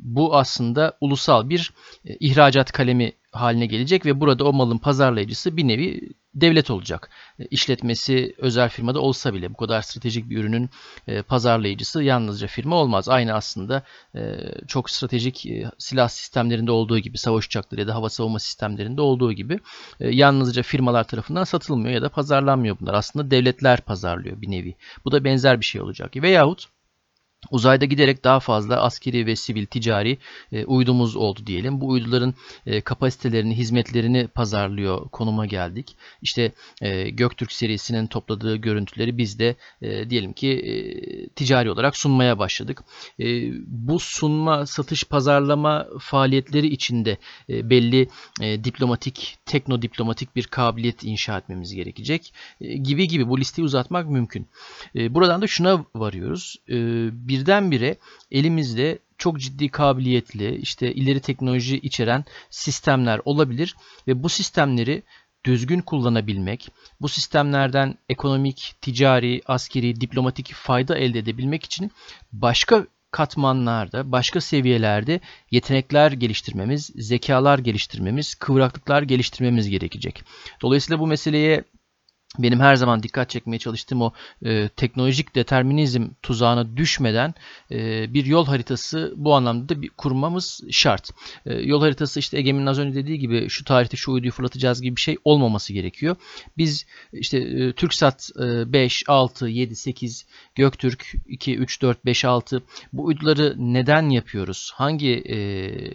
bu aslında ulusal bir ihracat kalemi haline gelecek ve burada o malın pazarlayıcısı bir nevi devlet olacak. İşletmesi özel firmada olsa bile bu kadar stratejik bir ürünün pazarlayıcısı yalnızca firma olmaz. Aynı aslında çok stratejik silah sistemlerinde olduğu gibi, savaş uçakları ya da hava savunma sistemlerinde olduğu gibi yalnızca firmalar tarafından satılmıyor ya da pazarlanmıyor bunlar. Aslında devletler pazarlıyor bir nevi. Bu da benzer bir şey olacak. Veyahut uzayda giderek daha fazla askeri ve sivil ticari uydumuz oldu diyelim. Bu uyduların kapasitelerini, hizmetlerini pazarlıyor konuma geldik. İşte Göktürk serisinin topladığı görüntüleri biz de diyelim ki ticari olarak sunmaya başladık. Bu sunma, satış, pazarlama faaliyetleri içinde belli diplomatik, teknodiplomatik bir kabiliyet inşa etmemiz gerekecek gibi gibi bu listeyi uzatmak mümkün. Buradan da şuna varıyoruz. Birdenbire elimizde çok ciddi kabiliyetli, işte ileri teknoloji içeren sistemler olabilir ve bu sistemleri düzgün kullanabilmek, bu sistemlerden ekonomik, ticari, askeri, diplomatik fayda elde edebilmek için başka katmanlarda, başka seviyelerde yetenekler geliştirmemiz, zekalar geliştirmemiz, kıvraklıklar geliştirmemiz gerekecek. Dolayısıyla bu meseleye benim her zaman dikkat çekmeye çalıştığım o teknolojik determinizm tuzağına düşmeden bir yol haritası bu anlamda da bir kurmamız şart. Yol haritası işte Egemen'in az önce dediği gibi şu tarihte şu uyduyu fırlatacağız gibi bir şey olmaması gerekiyor. Biz işte TürkSAT 5, 6, 7, 8, Göktürk 2, 3, 4, 5, 6 bu uyduları neden yapıyoruz? Hangi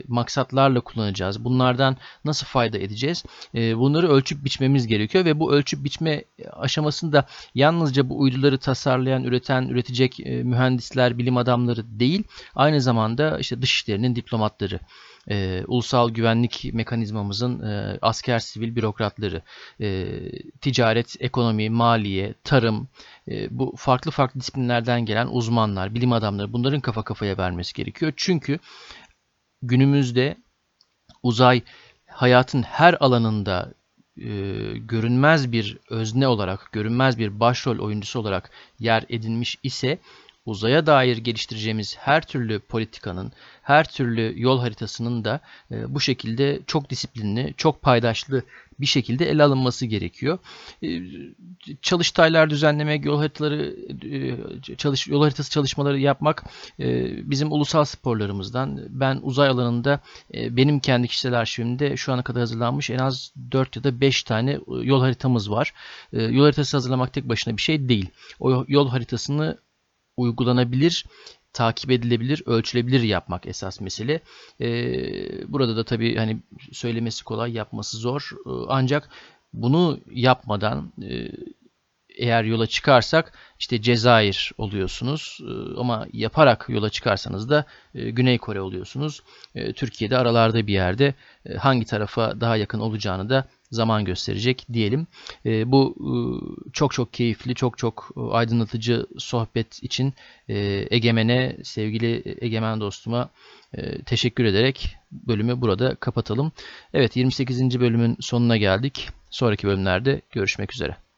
maksatlarla kullanacağız? Bunlardan nasıl fayda edeceğiz? Bunları ölçüp biçmemiz gerekiyor ve bu ölçüp biçme aşamasında yalnızca bu uyduları tasarlayan, üreten, üretecek mühendisler, bilim adamları değil, aynı zamanda işte dışişlerinin diplomatları, ulusal güvenlik mekanizmamızın asker, sivil bürokratları, ticaret, ekonomi, maliye, tarım, bu farklı farklı disiplinlerden gelen uzmanlar, bilim adamları, bunların kafa kafaya vermesi gerekiyor. Çünkü günümüzde uzay hayatın her alanında görünmez bir özne olarak, görünmez bir başrol oyuncusu olarak yer edinmiş ise uzaya dair geliştireceğimiz her türlü politikanın, her türlü yol haritasının da bu şekilde çok disiplinli, çok paydaşlı bir şekilde ele alınması gerekiyor. Çalıştaylar düzenlemek, yol haritası çalışmaları yapmak bizim ulusal sporlarımızdan. Ben uzay alanında benim kendi kişisel arşivimde şu ana kadar hazırlanmış en az 4 ya da 5 tane yol haritamız var. Yol haritası hazırlamak tek başına bir şey değil. O yol haritasını uygulanabilir, takip edilebilir, ölçülebilir yapmak esas mesele. Burada da tabii hani söylemesi kolay, yapması zor. Ancak bunu yapmadan eğer yola çıkarsak işte Cezayir oluyorsunuz ama yaparak yola çıkarsanız da Güney Kore oluyorsunuz. Türkiye'de aralarda bir yerde hangi tarafa daha yakın olacağını da zaman gösterecek diyelim. Bu çok çok keyifli, çok çok aydınlatıcı sohbet için Egemen'e, sevgili Egemen dostuma teşekkür ederek bölümü burada kapatalım. Evet, 28. bölümün sonuna geldik. Sonraki bölümlerde görüşmek üzere.